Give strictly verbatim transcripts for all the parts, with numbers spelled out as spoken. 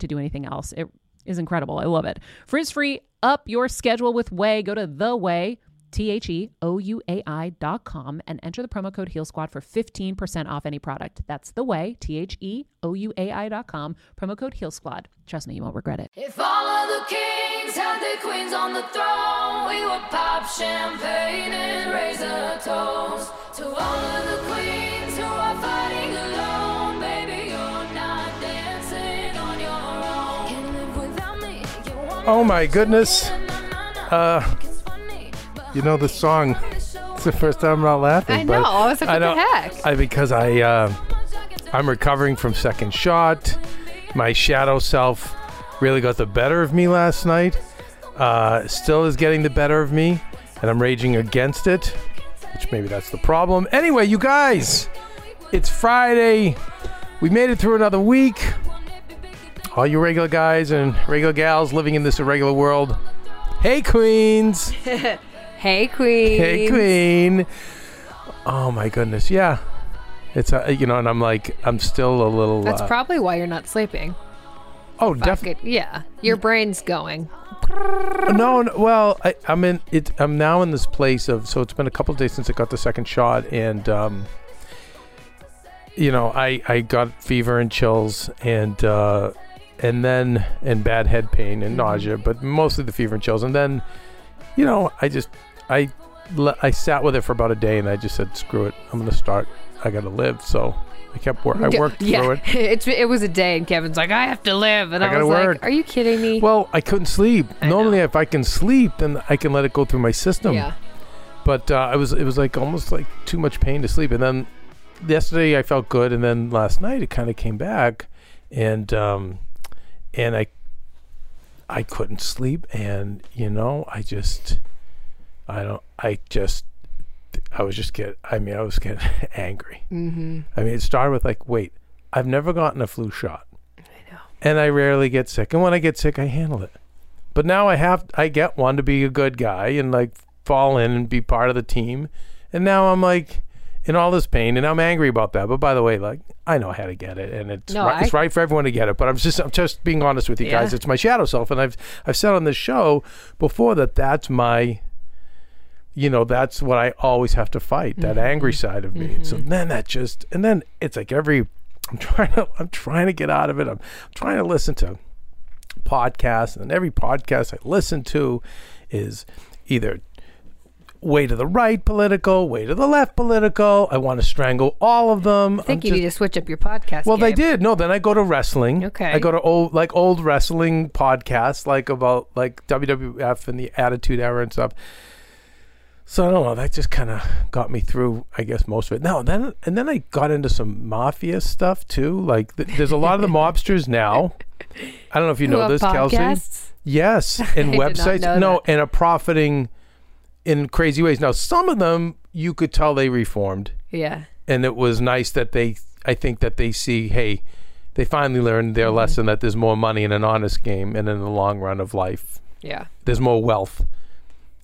to do anything else. It is incredible. I love it. Frizz free, up your schedule with Way. Go to the Way, T H E O U A I dot com, and enter the promo code Heel Squad for fifteen percent off any product. That's the Way, T H E O U A I dot com, promo code Heel Squad. Trust me, you won't regret it. If all of the kings had their queens on the throne, we would pop champagne and raise a toast to all of the queens who are fighting alone. Oh my goodness. Uh, you know the song. It's the first time I'm not laughing. I know. I was like, what the heck? I, because I, uh, I'm recovering from second shot. My shadow self really got the better of me last night. Uh, still is getting the better of me. And I'm raging against it. Which maybe that's the problem. Anyway, you guys. It's Friday. We made it through another week. All you regular guys and regular gals living in this irregular world. Hey, Queens. Hey, Queen. Hey, Queen. Oh, my goodness. Yeah. It's, uh, you know, and I'm like, I'm still a little. That's uh, probably why you're not sleeping. Oh, definitely. Yeah. Your brain's going. No, no well, I, I'm in it. I'm now in this place of, so it's been a couple of days since I got the second shot. And, um, you know, I, I got fever and chills and, uh, And then, and bad head pain and nausea, but mostly the fever and chills. And then, you know, I just, I I sat with it for about a day and I just said, screw it. I'm going to start. I got to live. So I kept working. I worked yeah. through it. It's, it was a day and Kevin's like, I have to live. And I, I was work. like, are you kidding me? Well, I couldn't sleep. I Normally, know. If I can sleep, then I can let it go through my system. Yeah. But uh, I was, it was like almost like too much pain to sleep. And then yesterday I felt good. And then last night it kind of came back and, um, And I I couldn't sleep and, you know, I just, I don't, I just, I was just getting, I mean, I was getting angry. Mm-hmm. I mean, it started with like, wait, I've never gotten a flu shot. I know. And I rarely get sick. And when I get sick, I handle it. But now I have, I get one to be a good guy and like fall in and be part of the team. And now I'm like in all this pain and I'm angry about that. But by the way, like I know how to get it and it's no, right, I... it's right for everyone to get it. But I'm just I'm just being honest with you yeah. guys. It's my shadow self. And I've I've said on this show before that that's my, you know, that's what I always have to fight, that mm-hmm. angry side of me. Mm-hmm. So then that just, and then it's like every, I'm trying to, I'm trying to get out of it. I'm, I'm trying to listen to podcasts and every podcast I listen to is either way to the right political, way to the left political. I want to strangle all of them. I think I'm you just, need to switch up your podcast. Well, game. They did. No, then I go to wrestling. Okay. I go to old like old wrestling podcasts, like about like W W F and the Attitude Era and stuff. So I don't know. That just kind of got me through, I guess, most of it. No, then and then I got into some mafia stuff too. Like th there's a lot of the mobsters now. I don't know if you Who know this, podcasts? Kelsey. Yes, and websites. No, that. And are profiting in crazy ways. Now, some of them you could tell they reformed. Yeah. And it was nice that they, I think that they see, hey, they finally learned their mm-hmm. lesson that there's more money in an honest game and in the long run of life. Yeah. There's more wealth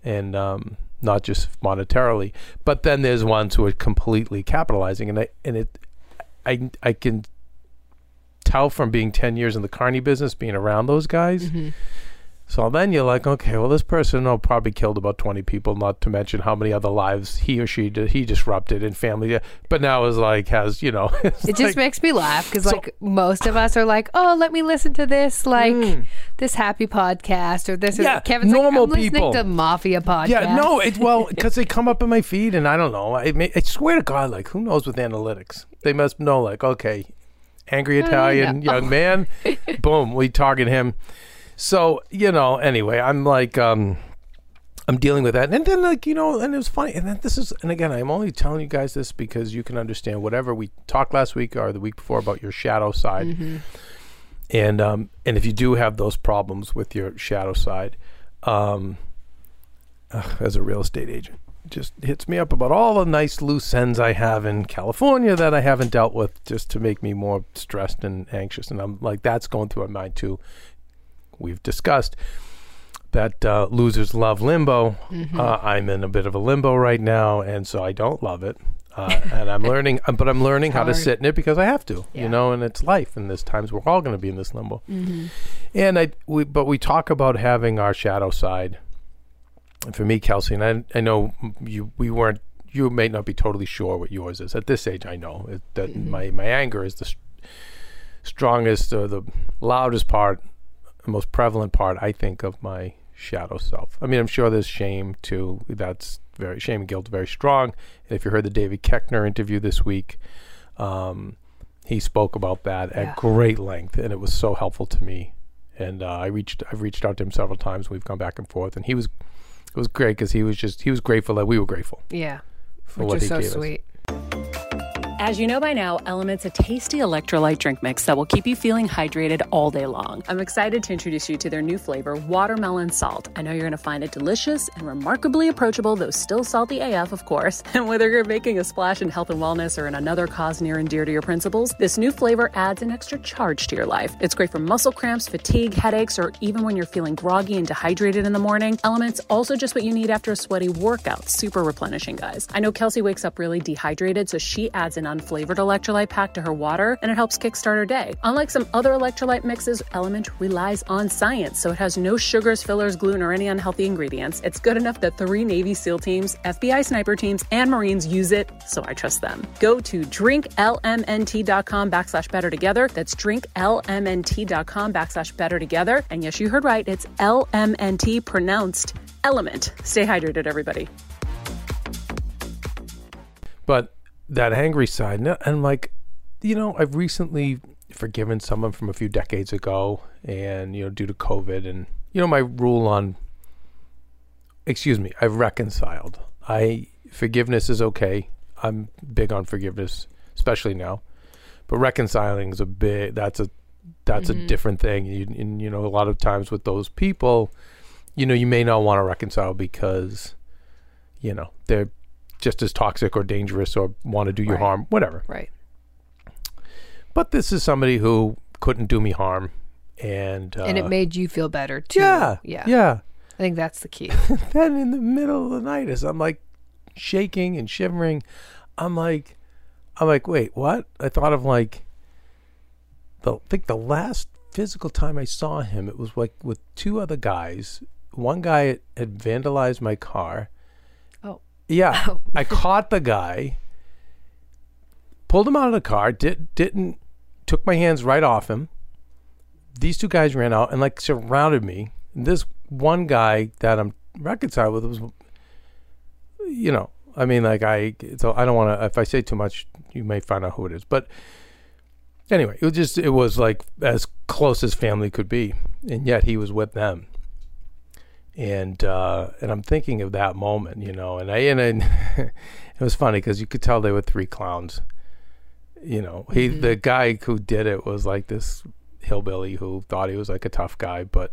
and um, not just monetarily. But then there's ones who are completely capitalizing. And I, and it, I, I can tell from being ten years in the carny business, being around those guys. Mm-hmm. So then you're like, okay, well, this person oh, probably killed about twenty people, not to mention how many other lives he or she did, he disrupted in family. But now is like has, you know. It like, just makes me laugh because so, like most of us are like, oh, let me listen to this, like mm, this happy podcast or this. Yeah, or, Kevin's normal like, I'm people. Listening to mafia podcast. Yeah, no, it's well, because they come up in my feed and I don't know. I, I swear to God, like who knows with analytics? They must know like, okay, angry Italian young oh. man, boom, we target him. So, you know, anyway, I'm like, um, I'm dealing with that. And then, like, you know, and it was funny. And then this is, and again, I'm only telling you guys this because you can understand whatever we talked last week or the week before about your shadow side. Mm-hmm. And, um, and if you do have those problems with your shadow side, um, uh, as a real estate agent, just hits me up about all the nice loose ends I have in California that I haven't dealt with just to make me more stressed and anxious. And I'm like, that's going through my mind too. We've discussed that uh, losers love limbo. Mm-hmm. uh, I'm in a bit of a limbo right now, and so I don't love it. Uh, and I'm learning, but I'm learning how to sit in it because I have to, yeah. you know. And it's life, and there's times we're all going to be in this limbo. Mm-hmm. And I, we, but we talk about having our shadow side. And for me, Kelsey, and I, I know you, we weren't. You may not be totally sure what yours is at this age. I know it, that mm-hmm. my my anger is the st strongest or the loudest part. The most prevalent part, I think, of my shadow self. I mean, I'm sure there's shame too. That's very shame and guilt, very strong. And if you heard the David Koechner interview this week, um, he spoke about that yeah. at great length, and it was so helpful to me. And uh, I reached, I've reached out to him several times. We've gone back and forth, and he was, it was great because he was just, he was grateful that we were grateful. Yeah, for which what is he so gave sweet. Us. As you know by now, L M N T's a tasty electrolyte drink mix that will keep you feeling hydrated all day long. I'm excited to introduce you to their new flavor, Watermelon Salt. I know you're going to find it delicious and remarkably approachable, though still salty A F, of course. And whether you're making a splash in health and wellness or in another cause near and dear to your principles, this new flavor adds an extra charge to your life. It's great for muscle cramps, fatigue, headaches, or even when you're feeling groggy and dehydrated in the morning. L M N T's also just what you need after a sweaty workout. Super replenishing, guys. I know Kelsey wakes up really dehydrated, so she adds an unflavored electrolyte pack to her water, and it helps kickstart her day. Unlike some other electrolyte mixes, L M N T relies on science, so it has no sugars, fillers, gluten, or any unhealthy ingredients. It's good enough that three Navy SEAL teams, F B I sniper teams, and Marines use it, so I trust them. Go to drink L M N T dot com backslash better together. That's drink L M N T dot com backslash better together. And yes, you heard right. It's L M N T pronounced element. Stay hydrated, everybody. But that angry side, and like, you know, I've recently forgiven someone from a few decades ago, and you know, due to COVID, and you know, my rule on, excuse me, I've reconciled. I forgiveness is okay. I'm big on forgiveness, especially now, but reconciling is a big. That's a that's mm-hmm. a different thing. You, and you know, a lot of times with those people, you know, you may not want to reconcile because, you know, they're just as toxic or dangerous or want to do you right. harm, whatever. Right. But this is somebody who couldn't do me harm. And uh, and it made you feel better too. Yeah. Yeah. yeah. I think that's the key. Then in the middle of the night as I'm like shaking and shivering, I'm like, I'm like, wait, what? I thought of like, the, I think the last physical time I saw him, it was like with two other guys. One guy had vandalized my car. Yeah, oh. I caught the guy, pulled him out of the car, did, didn't, took my hands right off him. These two guys ran out and like surrounded me. And this one guy that I'm reconciled with was you know, I mean, like I, so I don't want to, if I say too much, you may find out who it is. But anyway, it was just, it was like as close as family could be. And yet he was with them. And, uh, and I'm thinking of that moment, you know, and I, and I, it was funny because you could tell they were three clowns, you know, he, mm-hmm. the guy who did it was like this hillbilly who thought he was like a tough guy, but.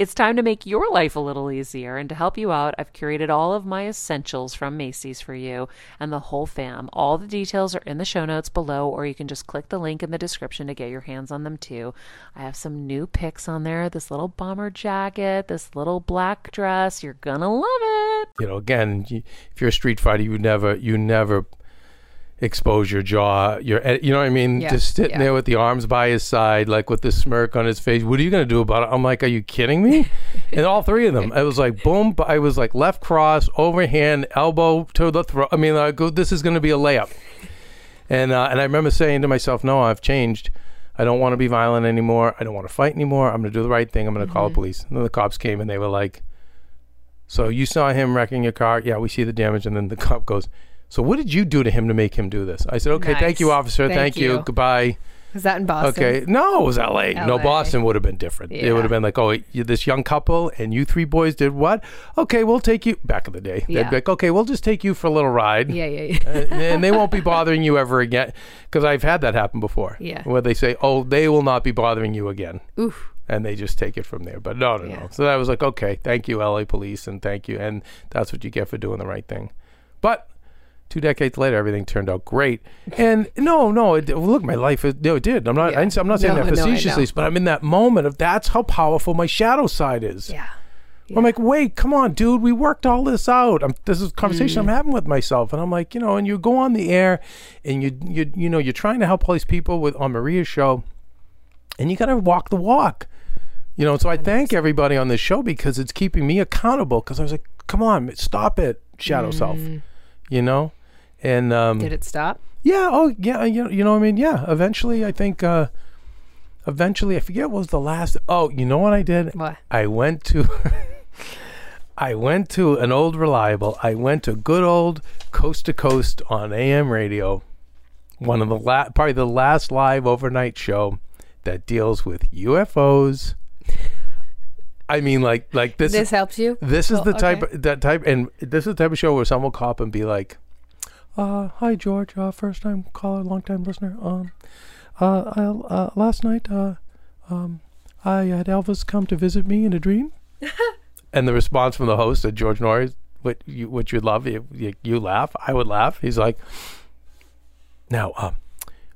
it's time to make your life a little easier. And to help you out, I've curated all of my essentials from Macy's for you and the whole fam. All the details are in the show notes below, or you can just click the link in the description to get your hands on them too. I have some new picks on there, this little bomber jacket, this little black dress. You're gonna love it. You know, again, if you're a street fighter, you never, you never expose your jaw. Your, you know what I mean? Yeah, just sitting yeah. there with the arms by his side, like with the smirk on his face. What are you going to do about it? I'm like, are you kidding me? And all three of them. I was like, boom. I was like, left cross, overhand, elbow to the throat. I mean, I go, this is going to be a layup. And uh, and I remember saying to myself, no, I've changed. I don't want to be violent anymore. I don't want to fight anymore. I'm going to do the right thing. I'm going to mm-hmm. call the police. And then the cops came and they were like, so you saw him wrecking your car? Yeah, we see the damage. And then the cop goes, so what did you do to him to make him do this? I said, okay, nice. Thank you, officer. Thank, thank you. you. Goodbye. Was that in Boston? Okay. No, it was L A. L A. No, Boston would have been different. Yeah. It would have been like, oh, this young couple and you three boys did what? Okay, we'll take you. Back in the day. Yeah. They'd be like, okay, we'll just take you for a little ride. Yeah, yeah, yeah. uh, and they won't be bothering you ever again. Because I've had that happen before. Yeah. Where they say, oh, they will not be bothering you again. Oof. And they just take it from there. But no, no, yeah. no. So that was like, okay, thank you, L A police, and thank you. And that's what you get for doing the right thing. But Two decades later, everything turned out great. And no, no, it, look, my life, it, no, it did. I'm not, yeah. I, I'm not saying no, that facetiously, no, but I'm in that moment of that's how powerful my shadow side is. Yeah. yeah. I'm like, wait, come on, dude, we worked all this out. I'm, this is a conversation mm. I'm having with myself. And I'm like, you know, and you go on the air and you, you, you know, you're trying to help all these people with on Maria's show, and you got to walk the walk. You know, so I thank everybody on this show because it's keeping me accountable. Because I was like, come on, stop it, shadow mm. self, you know? And um did it stop? Yeah. Oh yeah, you, you know what I mean? Yeah, eventually. I think uh eventually I forget what was the last. Oh, you know what I did? What? I went to I went to an old reliable. I went to good old Coast to Coast on A M radio, one of the la- probably the last live overnight show that deals with U F Os. I mean, like like this This helps you? This is oh, the type okay. of, that type and this is the type of show where someone will call up and be like, Uh, hi, George. Uh, first time caller, long time listener. Um, uh, I, uh, last night, uh, um, I had Elvis come to visit me in a dream. And the response from the host at George Noory, what you, what you love, you, you, you laugh. I would laugh. He's like, now, um,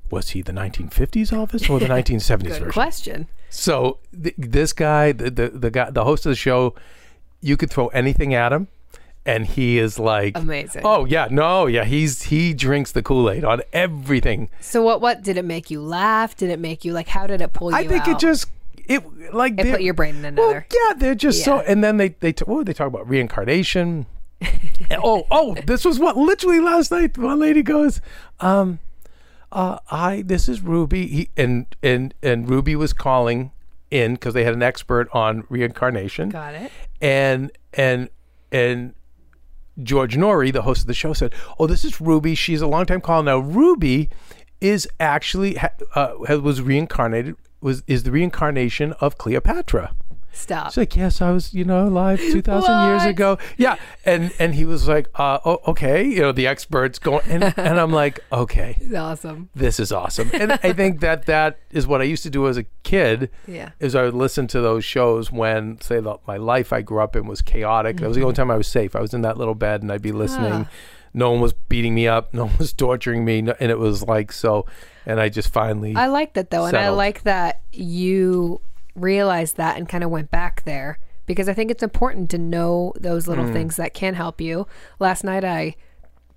was he the nineteen fifties Elvis or the nineteen seventies Good version? Good question. So th- this guy, the, the the guy, the host of the show, you could throw anything at him. And he is like amazing. Oh yeah, no, yeah. He's he drinks the Kool-Aid on everything. So what? What did it make you laugh? Did it make you like? How did it pull you out? I think out? it just it like it put your brain in another. Well, yeah, they're just yeah. so. And then they they t- oh they talk about reincarnation. and, oh oh, this was what literally last night. One lady goes, um, uh, I this is Ruby. He, and and and Ruby was calling in because they had an expert on reincarnation. Got it. And and and. George Noory, the host of the show, said, oh, this is Ruby. She's a long time caller. Now, Ruby is actually, uh, was reincarnated, was is the reincarnation of Cleopatra. Stop. She's like, yes, I was, you know, alive two thousand what? years ago. Yeah. And and he was like, uh, oh, okay. You know, the experts going. And, and I'm like, okay. It's awesome. This is awesome. And I think that that is what I used to do as a kid. Yeah. Is I would listen to those shows when, say, the, my life I grew up in was chaotic. Mm-hmm. That was the only time I was safe. I was in that little bed and I'd be listening. Ah. No one was beating me up. No one was torturing me. And it was like, so, and I just finally I liked it though. Settled. And I like that you realized that and kind of went back there, because I think it's important to know those little mm. things that can help you. Last night I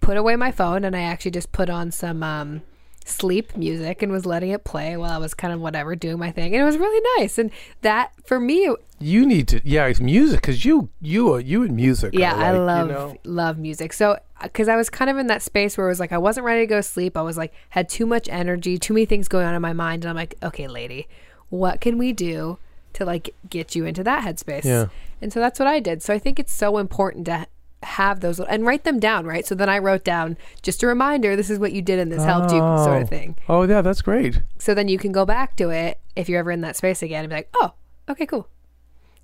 put away my phone and I actually just put on some um sleep music and was letting it play while I was kind of whatever doing my thing, and it was really nice. And that for me, you need to yeah it's music, because you you are you in music yeah like, I love you know? love music. So because I was kind of in that space where it was like I wasn't ready to go to sleep. I was like, had too much energy, too many things going on in my mind, and I'm like, okay lady, what can we do to like get you into that headspace? Yeah. And so that's what I did. So I think it's so important to have those and write them down, right? So then I wrote down just a reminder, this is what you did and this oh. helped you, sort of thing. Oh yeah, that's great. So then you can go back to it if you're ever in that space again and be like, oh, okay, cool.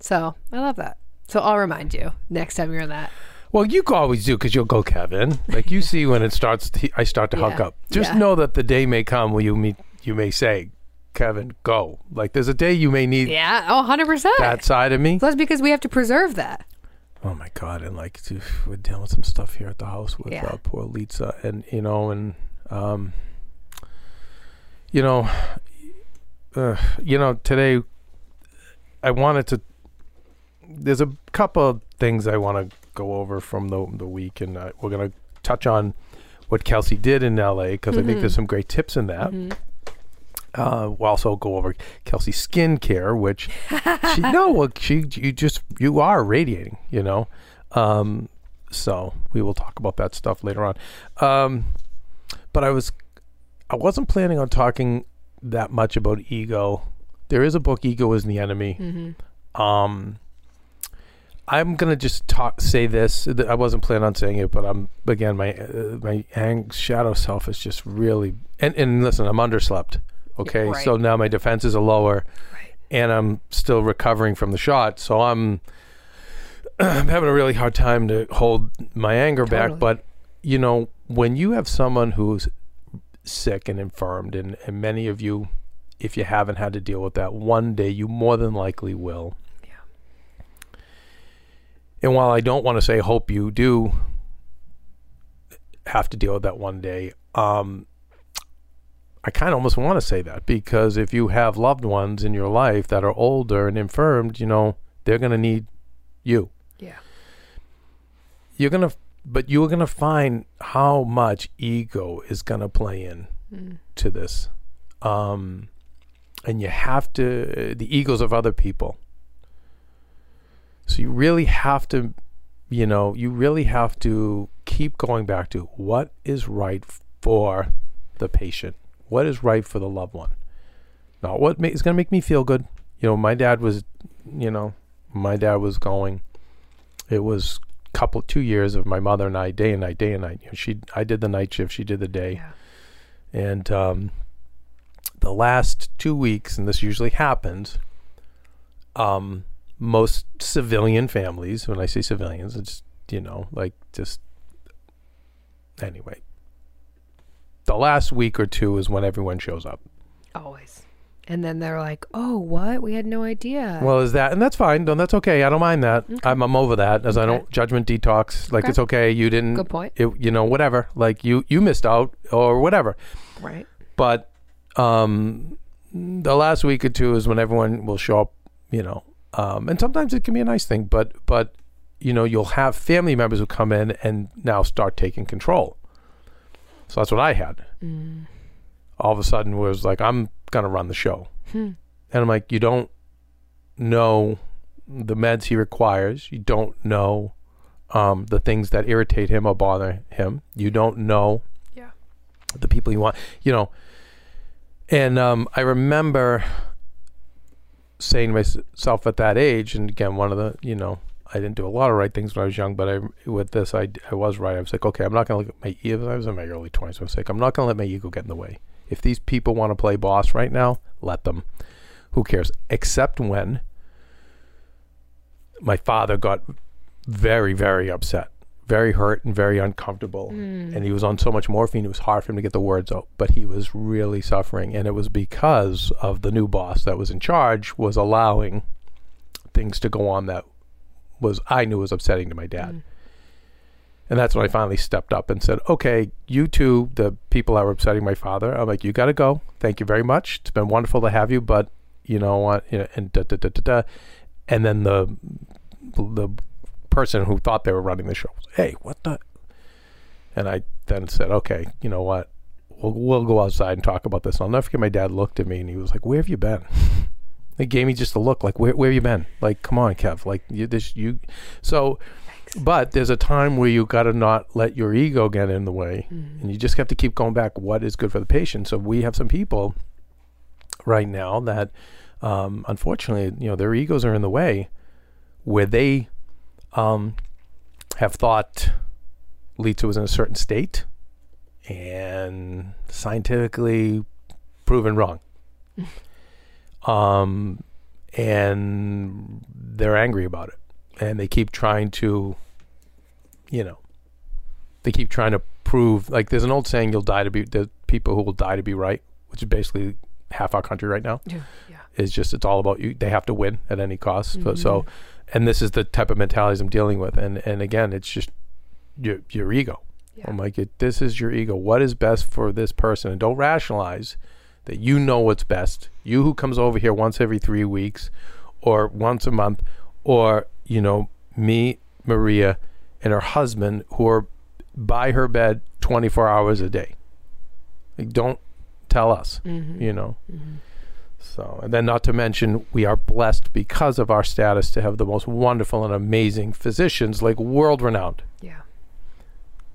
So I love that. So I'll remind you next time you're in that. Well, you can always do, because you'll go, Kevin. Like you see when it starts, to, I start to yeah. hook up. Just yeah. know that the day may come where you meet, you may say, Kevin, go. Like there's a day you may need yeah oh one hundred percent that side of me. Plus, because we have to preserve that. Oh my god. And like we're dealing with some stuff here at the house with yeah. uh, poor Lisa, and you know, and um you know uh, you know today I wanted to there's a couple of things I want to go over from the, the week, and uh, we're going to touch on what Kelsey did in L A, because mm-hmm. I think there's some great tips in that. Mm-hmm. Uh, we'll also go over Kelsey's skincare, which she no, she you just you are radiating, you know. Um, so we will talk about that stuff later on. Um, but I was, I wasn't planning on talking that much about ego. There is a book, Ego Is the Enemy. Mm-hmm. Um, I'm gonna just talk, say this. I wasn't planning on saying it, but I'm again my uh, my ang- shadow self is just really and and listen, I'm underslept. Okay, right. So now my defenses are lower, right. and I'm still recovering from the shot. So I'm, I'm having a really hard time to hold my anger totally. back. But you know, when you have someone who's sick and infirmed, and, and many of you, if you haven't had to deal with that, one day you more than likely will. Yeah. And while I don't want to say hope you do have to deal with that one day, um, I kind of almost want to say that, because if you have loved ones in your life that are older and infirmed, you know, they're going to need you. Yeah. You're going to, but you're going to find how much ego is going to play in mm. to this. Um, and you have to, the egos of other people. So you really have to, you know, you really have to keep going back to what is right for the patient. What is right for the loved one? Not what ma- is going to make me feel good. You know, my dad was, you know, my dad was going. It was a couple, two years of my mother and I, day and night, day and night. You know, she, I did the night shift, she did the day. Yeah. And um, the last two weeks, and this usually happens, um, most civilian families, when I say civilians, it's, you know, like just, anyway. The last week or two is when everyone shows up. Always. And then they're like, oh, what? We had no idea. Well, is that, and that's fine. No, that's okay. I don't mind that. Okay. I'm, I'm over that as okay. I don't, judgment detox. Like, okay. It's okay. You didn't. Good point. It, you know, whatever. Like, you, you missed out or whatever. Right. But um, the last week or two is when everyone will show up, you know. Um, and sometimes it can be a nice thing. But, but, you know, you'll have family members who come in and now start taking control. So that's what I had. Mm. All of a sudden, it was like, I'm going to run the show. Hmm. And I'm like, you don't know the meds he requires. You don't know um, the things that irritate him or bother him. You don't know yeah. the people you want, you know. And um, I remember saying to myself at that age, and again, one of the, you know, I didn't do a lot of right things when I was young, but I, with this, I, I was right. I was like, okay, I'm not going to let my ego, I was in my early twenties, so I was like, I'm not going to let my ego get in the way. If these people want to play boss right now, let them. Who cares? Except when my father got very, very upset, very hurt and very uncomfortable. Mm. And he was on so much morphine, it was hard for him to get the words out, but he was really suffering. And it was because of the new boss that was in charge was allowing things to go on that was, I knew was upsetting to my dad. Mm. And that's when I finally stepped up and said, okay, you two, the people that were upsetting my father, I'm like, you got to go. Thank you very much. It's been wonderful to have you, but you know what? You know, and da, da, da, da, da. And then the, the person who thought they were running the show was, hey, what the? And I then said, okay, you know what? We'll, we'll go outside and talk about this. And I'll never forget, my dad looked at me and he was like, where have you been? He gave me just a look like, where, where have you been? Like, come on, Kev. Like, you, this, you. So, but there's a time where you got to not let your ego get in the way. Mm-hmm. And you just have to keep going back what is good for the patient. So we have some people right now that um, unfortunately, you know, their egos are in the way where they um, have thought Lita was in a certain state and scientifically proven wrong. um, and they're angry about it. And they keep trying to, you know, they keep trying to prove, like there's an old saying, you'll die to be, the people who will die to be right, which is basically half our country right now. Yeah. Yeah. It's just, it's all about you. They have to win at any cost. Mm-hmm. So, so, and this is the type of mentalities I'm dealing with. And, and again, it's just your, your ego. Yeah. I'm like, it, this is your ego. What is best for this person? And don't rationalize that you know what's best. You who comes over here once every three weeks or once a month or, you know, me, Maria, and her husband who are by her bed twenty-four hours a day. Like, don't tell us, mm-hmm. you know. Mm-hmm. So, and then not to mention, we are blessed because of our status to have the most wonderful and amazing physicians, like world-renowned. Yeah.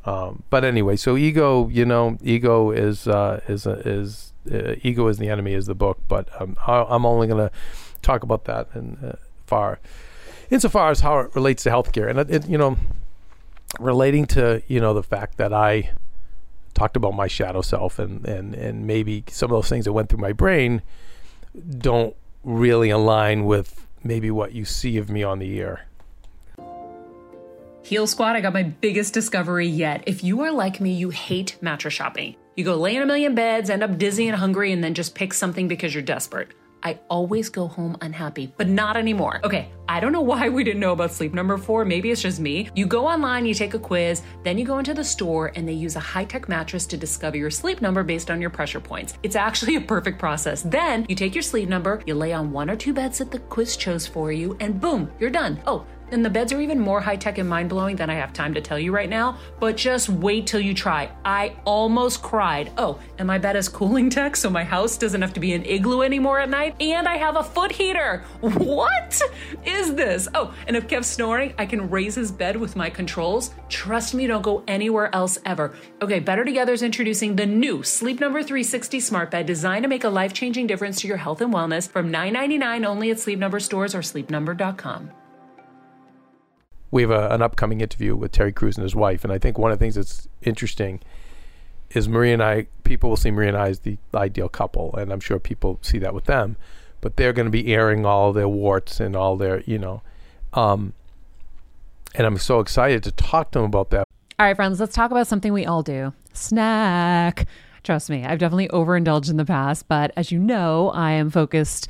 Um, but anyway, so ego, you know, ego is, uh, is, uh, is uh, ego is the enemy is the book, but um, I, I'm only going to talk about that in uh, far... insofar as how it relates to healthcare. And, it, it, you know, relating to, you know, the fact that I talked about my shadow self and, and, and maybe some of those things that went through my brain don't really align with maybe what you see of me on the air. Heel Squad, I got my biggest discovery yet. If you are like me, you hate mattress shopping. You go lay in a million beds, end up dizzy and hungry, and then just pick something because you're desperate. I always go home unhappy, but not anymore. Okay, I don't know why we didn't know about Sleep Number four. Maybe it's just me. You go online, you take a quiz, then you go into the store and they use a high-tech mattress to discover your sleep number based on your pressure points. It's actually a perfect process. Then you take your sleep number, you lay on one or two beds that the quiz chose for you, and boom, you're done. Oh, and the beds are even more high-tech and mind-blowing than I have time to tell you right now, but just wait till you try. I almost cried. Oh, and my bed is cooling tech, so my house doesn't have to be an igloo anymore at night, and I have a foot heater. What is this? Oh, and if Kev's snoring, I can raise his bed with my controls. Trust me, don't go anywhere else ever. Okay, Better Together is introducing the new Sleep Number three sixty smart bed designed to make a life-changing difference to your health and wellness from nine ninety-nine only at Sleep Number stores or sleep number dot com. We have a, an upcoming interview with Terry Crews and his wife, and I think one of the things that's interesting is Maria and I, people will see Maria and I as the ideal couple, and I'm sure people see that with them, but they're going to be airing all their warts and all their, you know, um, and I'm so excited to talk to them about that. All right, friends, let's talk about something we all do. Snack. Trust me, I've definitely overindulged in the past, but as you know, I am focused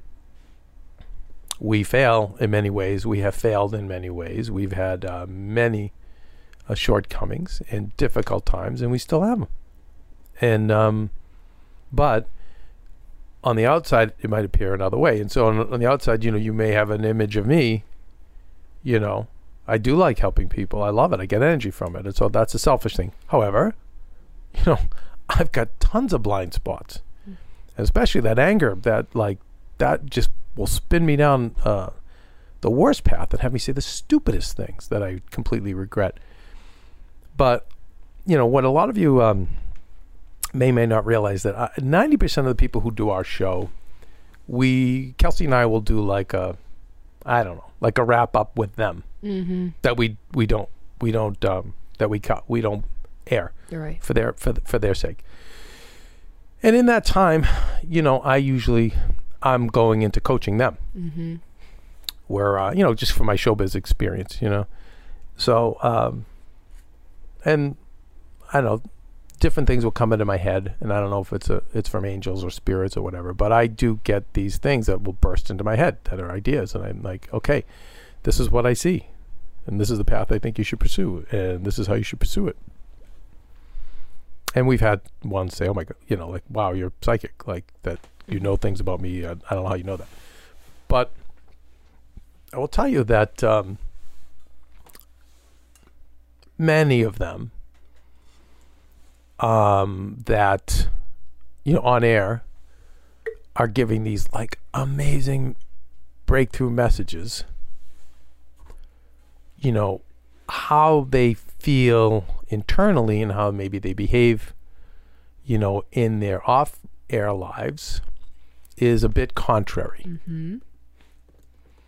We fail in many ways. We have failed in many ways. We've had uh, many uh, shortcomings and difficult times, and we still have them. And um, but on the outside, it might appear another way. And so on, on the outside, you know, you may have an image of me, you know, I do like helping people. I love it. I get energy from it. And so that's a selfish thing. However, you know, I've got tons of blind spots, mm. especially that anger that like that just will spin me down uh, the worst path and have me say the stupidest things that I completely regret. But, you know, what a lot of you um, may, may not realize that I, ninety percent of the people who do our show, we, Kelsey and I will do like a, I don't know, like a wrap up with them mm-hmm. that we, we don't, we don't, um, that we cut, we don't air You're right. for their, for, the, for their sake. And in that time, you know, I usually, I'm going into coaching them mm-hmm. where, uh, you know, just for my showbiz experience, you know? So, um, and I don't know, different things will come into my head, and I don't know if it's a, it's from angels or spirits or whatever, but I do get these things that will burst into my head that are ideas, and I'm like, okay, this is what I see, and this is the path I think you should pursue, and this is how you should pursue it. And we've had one say, oh my God, you know, like, wow, you're psychic, like that you know things about me. I, I don't know how you know that. But I will tell you that um, many of them Um, that, you know, on air are giving these like amazing breakthrough messages, you know, how they feel internally and how maybe they behave, you know, in their off air lives is a bit contrary. Mm-hmm.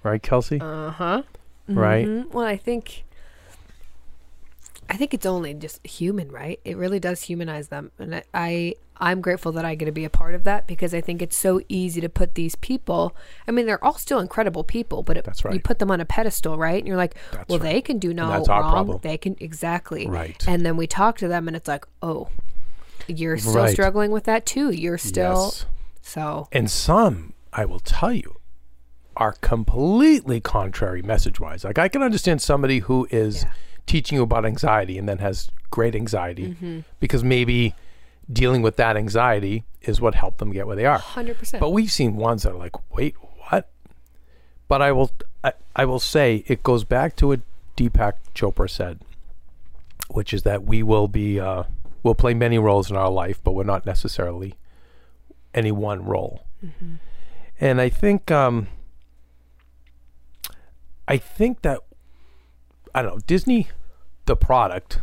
Right, Kelsey? Uh-huh. Mm-hmm. Right? Well, I think... I think it's only just human, right? It really does humanize them. And I, I, I'm grateful that I get to be a part of that, because I think it's so easy to put these people, I mean, they're all still incredible people, but it, that's right. you put them on a pedestal, right? And you're like, that's well, right. they can do no that's wrong. Our problem. They can, exactly. Right. And then we talk to them and it's like, oh, you're still right. struggling with that too. You're still, yes. so. And some, I will tell you, are completely contrary message-wise. Like I can understand somebody who is... Yeah. teaching you about anxiety and then has great anxiety mm-hmm. because maybe dealing with that anxiety is what helped them get where they are. one hundred percent. But we've seen ones that are like, wait, what? But I will I, I will say it goes back to what Deepak Chopra said, which is that we will be, uh, we'll play many roles in our life, but we're not necessarily any one role. Mm-hmm. And I think, um, I think that I don't know, Disney, the product,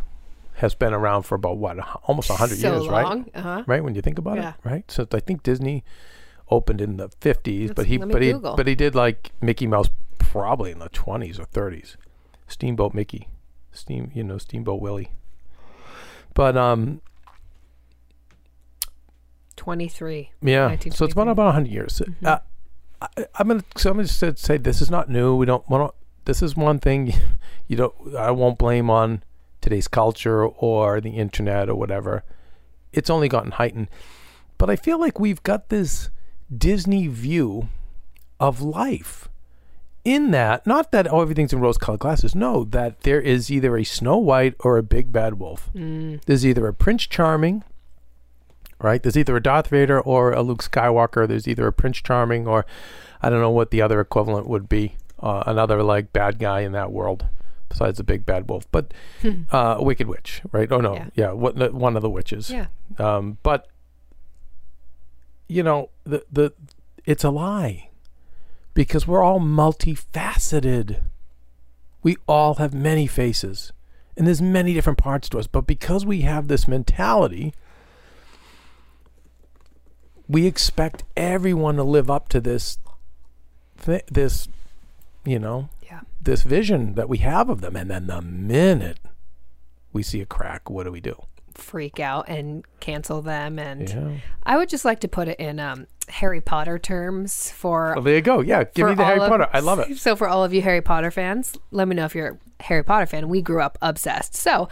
has been around for about, what, almost one hundred so years, long. Right? Uh-huh. Right, when you think about yeah. it, right? So I think Disney opened in the fifties, Let's, but he but he, but he did like Mickey Mouse probably in the twenties or thirties. Steamboat Mickey, Steam, you know, Steamboat Willie. But, um... twenty-three. Yeah, so it's been about one hundred years. Mm-hmm. Uh, I, I'm going to, so I'm going to say this is not new. We don't, we don't, this is one thing you don't, I won't blame on today's culture or the internet or whatever. It's only gotten heightened. But I feel like we've got this Disney view of life in that, not that oh, everything's in rose-colored glasses. No, that there is either a Snow White or a big bad wolf. Mm. There's either a Prince Charming, right? There's either a Darth Vader or a Luke Skywalker. There's either a Prince Charming or I don't know what the other equivalent would be. Uh, another like bad guy in that world besides the big bad wolf, but uh, Wicked Witch, right? Oh no, yeah, yeah what, one of the witches. Yeah. Um, but you know, the the it's a lie, because we're all multifaceted. We all have many faces, and there's many different parts to us. But because we have this mentality, we expect everyone to live up to this thi- this. You know, yeah. this vision that we have of them. And then the minute we see a crack, what do we do? Freak out and cancel them. And yeah. I would just like to put it in um, Harry Potter terms for... Oh, there you go. Yeah, give me the Harry of, Potter. I love it. So for all of you Harry Potter fans, let me know if you're a Harry Potter fan. We grew up obsessed. So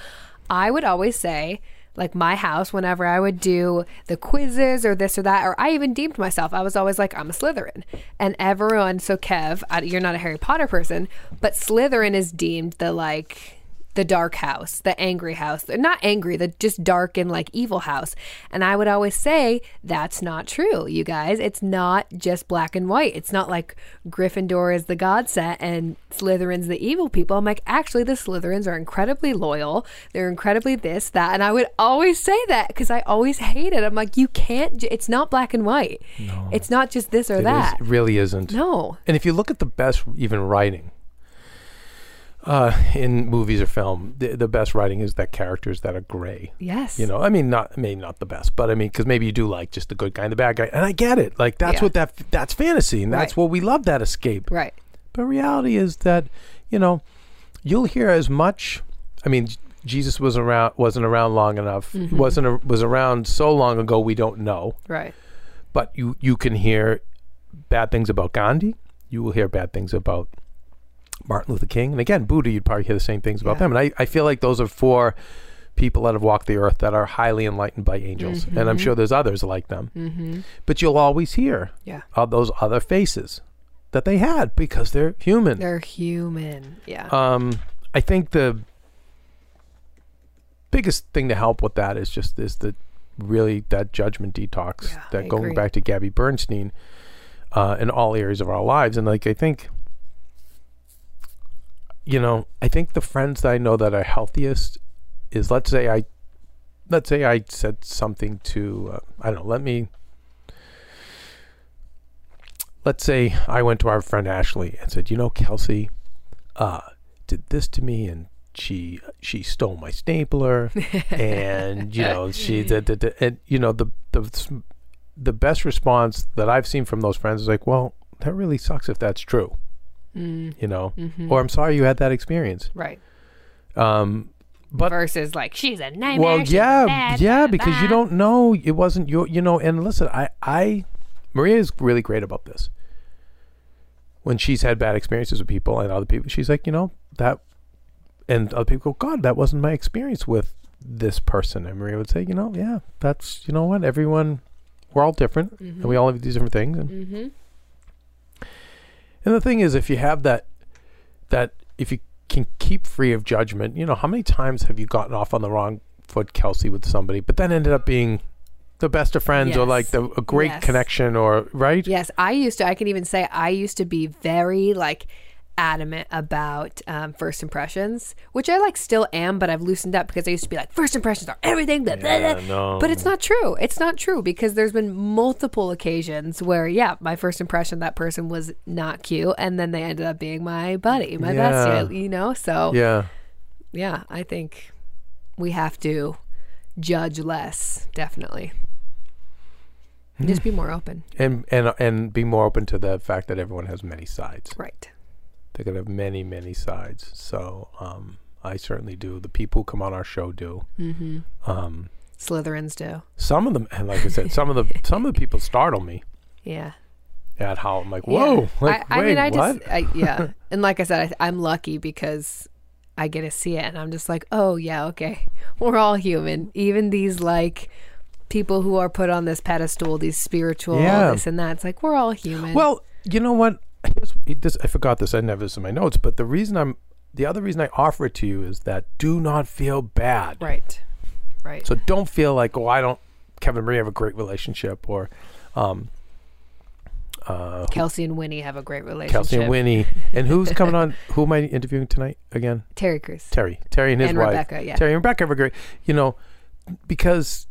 I would always say... Like my house, whenever I would do the quizzes or this or that, or I even deemed myself, I was always like, I'm a Slytherin. And everyone, so Kev, I, you're not a Harry Potter person, but Slytherin is deemed the like... the dark house, the angry house, not angry, the just dark and like evil house. And I would always say, that's not true, you guys. It's not just black and white. It's not like Gryffindor is the god set and Slytherin's the evil people. I'm like, actually, the Slytherins are incredibly loyal. They're incredibly this, that. And I would always say that because I always hate it. I'm like, you can't, j- it's not black and white. No. It's not just this or it that. Is, it really isn't. No. And if you look at the best even writing, Uh, in movies or film, the, the best writing is that characters that are gray. Yes. You know, I mean, not maybe not the best, but I mean, because maybe you do like just the good guy and the bad guy. And I get it. Like, that's yeah. what that, that's fantasy. And that's right. what we love, that escape. Right. But reality is that, you know, you'll hear as much. I mean, Jesus was around, wasn't around long enough. Mm-hmm. wasn't a, was around so long ago, we don't know. Right. But you, you can hear bad things about Gandhi. You will hear bad things about Martin Luther King. And again, Buddha, you'd probably hear the same things about yeah. them. And I, I feel like those are four people that have walked the earth that are highly enlightened by angels. Mm-hmm. And I'm sure there's others like them. Mm-hmm. But you'll always hear yeah. of those other faces that they had because they're human. They're human. Yeah. Um, I think the biggest thing to help with that is just is the really that judgment detox, yeah, that I going agree. back to Gabby Bernstein uh, in all areas of our lives. And like, I think, you know, I think the friends that I know that are healthiest is, let's say I, let's say I said something to, uh, I don't know, let me, let's say I went to our friend Ashley and said, you know, Kelsey uh, did this to me and she, she stole my stapler and, you know, she did, did, did, and, you know, the, the, the best response that I've seen from those friends is like, well, that really sucks if that's true. Mm. You know, mm-hmm. or I'm sorry you had that experience, right? Um, but versus like she's a nightmare. Well, yeah, bad, yeah, blah, because blah. You don't know it wasn't your, you know. And listen, I, I, Maria is really great about this. When she's had bad experiences with people and other people, she's like, you know, that, and other people go, God, that wasn't my experience with this person. And Maria would say, you know, yeah, that's, you know what, everyone, we're all different, mm-hmm. and we all have these different things, and. Mm-hmm. And the thing is, if you have that, that if you can keep free of judgment, you know, how many times have you gotten off on the wrong foot, Kelsey, with somebody, but then ended up being the best of friends yes. or like the, a great yes. connection or, right? Yes, I used to, I can even say I used to be very like adamant about um, first impressions, which I like still am, but I've loosened up because I used to be like, first impressions are everything, blah, blah, yeah, blah. No. But it's not true. It's not true because there's been multiple occasions where, yeah, my first impression, that person was not cute and then they ended up being my buddy, my yeah. bestie, you know? So yeah, yeah, I think we have to judge less, definitely. Mm. Just be more open. And, and, and be more open to the fact that everyone has many sides. Right. They're going to have many, many sides. So um, I certainly do. The people who come on our show do. Mm-hmm. Um, Slytherins do. Some of them, and like I said, some of the some of the people startle me. Yeah. At how I'm like, whoa. Yeah. Like, I, I wait, mean, I what? just, I, yeah. And like I said, I, I'm lucky because I get to see it. And I'm just like, oh, yeah, okay. We're all human. Even these like people who are put on this pedestal, these spiritual, yeah. all this and that. It's like, we're all human. Well, you know what? This, I forgot this. I never this in my notes. But the reason I'm, the other reason I offer it to you is that do not feel bad. Right, right. So don't feel like, oh, I don't. Kevin and Maria have a great relationship, or um, uh, Kelsey and Winnie have a great relationship. Kelsey and Winnie, and who's coming on? Who am I interviewing tonight again? Terry Crews. Terry, Terry and his and wife. Rebecca, yeah. Terry and Rebecca have a great. You know, because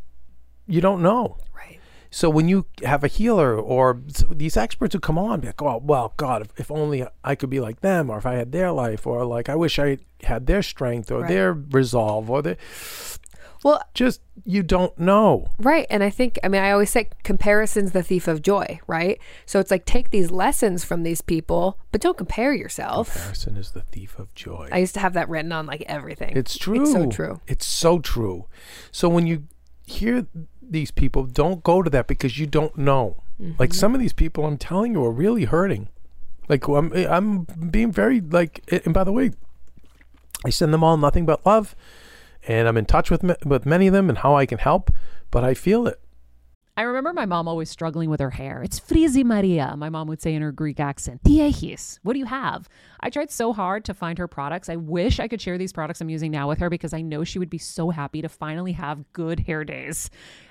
you don't know. Right. So when you have a healer or these experts who come on, be like, oh, well, God, if, if only I could be like them, or if I had their life, or like, I wish I had their strength or right. their resolve or their, well, just, you don't know. Right. And I think, I mean, I always say comparison's the thief of joy, right? So it's like, take these lessons from these people, but don't compare yourself. Comparison is the thief of joy. I used to have that written on like everything. It's true. It's so true. It's so true. So when you hear these people, don't go to that because you don't know. Mm-hmm. Like some of these people, I'm telling you, are really hurting. Like I'm, I'm being very like. And by the way, I send them all nothing but love, and I'm in touch with with many of them and how I can help. But I feel it. I remember my mom always struggling with her hair. It's frizzy, Maria, my mom would say in her Greek accent. Ti ehis? What do you have? I tried so hard to find her products. I wish I could share these products I'm using now with her because I know she would be so happy to finally have good hair days.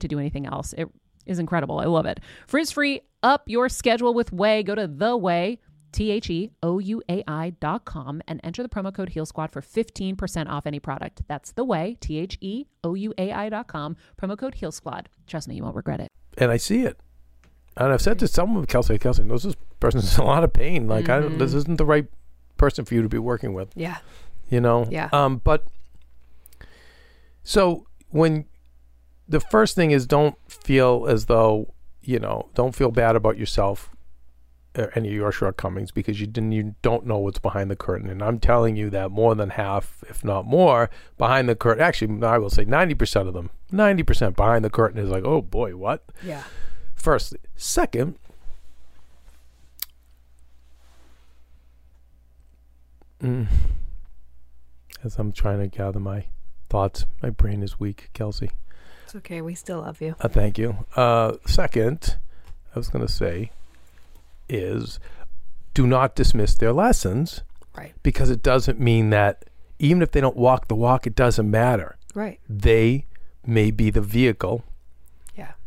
to do anything else. It is incredible. I love it. Frizz-free, up your schedule with Way. Go to The Way, T-H-E-O-U-A-I dot com, and enter the promo code Heal Squad for fifteen percent off any product. That's The Way, T-H-E-O-U-A-I dot com, promo code Heal Squad. Trust me, you won't regret it. And I see it. And I've said to someone, Kelsey, Kelsey, this person's in a lot of pain. Like, mm-hmm. I don't, this isn't the right person for you to be working with. Yeah. You know? Yeah. Um, but, so, when, the first thing is don't feel as though, you know, don't feel bad about yourself or any of your shortcomings because you didn't, you don't know what's behind the curtain. And I'm telling you that more than half, if not more, behind the curtain, actually, I will say ninety percent of them, ninety percent behind the curtain is like, oh boy, what? Yeah. First. Second, mm, as I'm trying to gather my thoughts, my brain is weak, Kelsey. It's okay. We still love you. Uh, thank you. Uh, second, I was going to say is do not dismiss their lessons. Right. Because it doesn't mean that even if they don't walk the walk, it doesn't matter. Right. They may be the vehicle.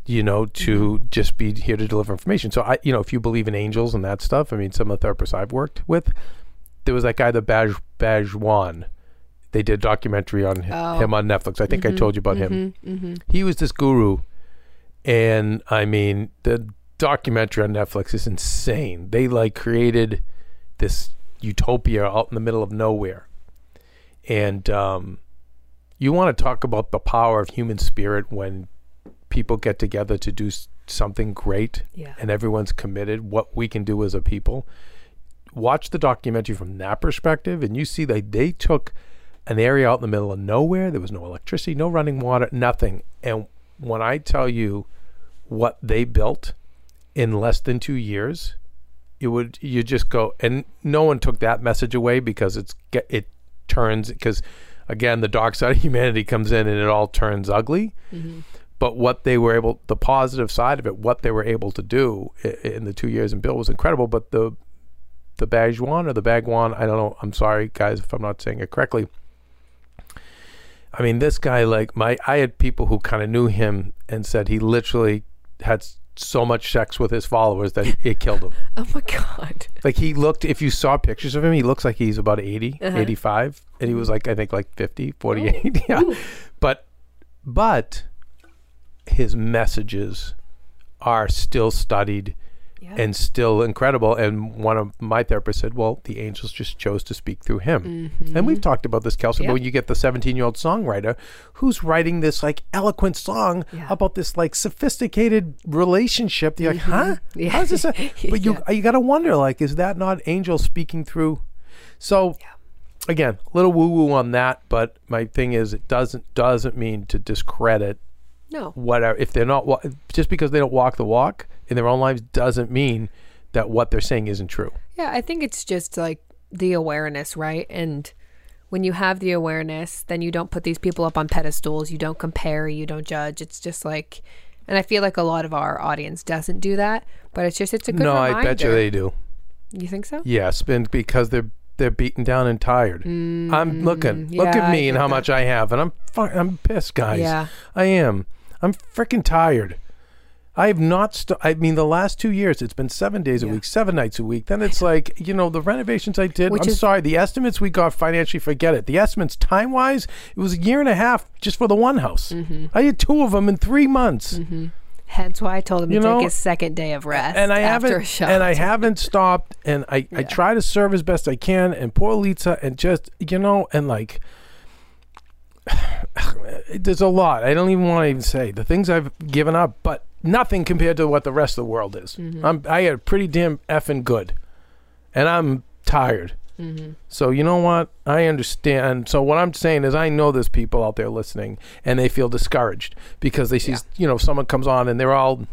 You know, to mm-hmm. just be here to deliver information. So I, you know, if you believe in angels and that stuff, I mean, some of the therapists I've worked with, there was that guy, the Baj Bajwan. They did a documentary on him, oh. him on Netflix. I think mm-hmm. I told you about mm-hmm. him. Mm-hmm. He was this guru, and I mean, the documentary on Netflix is insane. They like created this utopia out in the middle of nowhere, and um, you want to talk about the power of human spirit when people get together to do something great yeah. and everyone's committed, what we can do as a people. Watch the documentary from that perspective and you see that they took an area out in the middle of nowhere. There was no electricity, no running water, nothing. And when I tell you what they built in less than two years, you would, you just go, and no one took that message away because it's, it turns, because again, the dark side of humanity comes in and it all turns ugly. Mm-hmm. But what they were able, the positive side of it, what they were able to do in the two years in Bill was incredible. But the the Bajwan or the Bajwan, I don't know. I'm sorry, guys, if I'm not saying it correctly. I mean, this guy, like my, I had people who kind of knew him and said he literally had so much sex with his followers that it killed him. Oh my God! Like he looked, if you saw pictures of him, he looks like he's about eighty, uh-huh. eighty-five, and he was like, I think like fifty, forty-eight. Oh. Yeah, Ooh. but but. His messages are still studied yep. and still incredible. And one of my therapists said, well, the angels just chose to speak through him. Mm-hmm. And we've talked about this, Kelsey, yep. but when you get the seventeen-year-old songwriter who's writing this like eloquent song yeah. about this like sophisticated relationship, you're mm-hmm. like, huh? Yeah. How is this? A-? But you yeah. you got to wonder, like, is that not angels speaking through? So yeah. again, a little woo-woo on that, but my thing is it doesn't doesn't mean to discredit No. Whatever, if they're not, just because they don't walk the walk in their own lives doesn't mean that what they're saying isn't true. Yeah, I think it's just like the awareness, right? And when you have the awareness, then you don't put these people up on pedestals. You don't compare. You don't judge. It's just like, and I feel like a lot of our audience doesn't do that, but it's just, it's a good no, reminder. No, I bet you they do. You think so? Yes, and because they're they're beaten down and tired. Mm-hmm. I'm looking. Yeah, Look at me and how that. much I have, and I'm fine. I'm pissed, guys. Yeah, I am. I'm freaking tired. I have not, st- I mean, the last two years, it's been seven days a yeah. week, seven nights a week. Then it's like, you know, the renovations I did, Which I'm is- sorry, the estimates we got financially, forget it. The estimates time-wise, it was a year and a half just for the one house. Mm-hmm. I had two of them in three months. Mm-hmm. Hence why I told him you to know, take his second day of rest and I after a shot. And I haven't stopped, and I, yeah. I try to serve as best I can, and poor Lisa, and just, you know, and like... there's a lot. I don't even want to even say the things I've given up, but nothing compared to what the rest of the world is. Mm-hmm. I'm, I am pretty damn effing good, and I'm tired. Mm-hmm. So you know what? I understand. So what I'm saying is, I know there's people out there listening, and they feel discouraged because they see, yeah. you know, someone comes on and they're all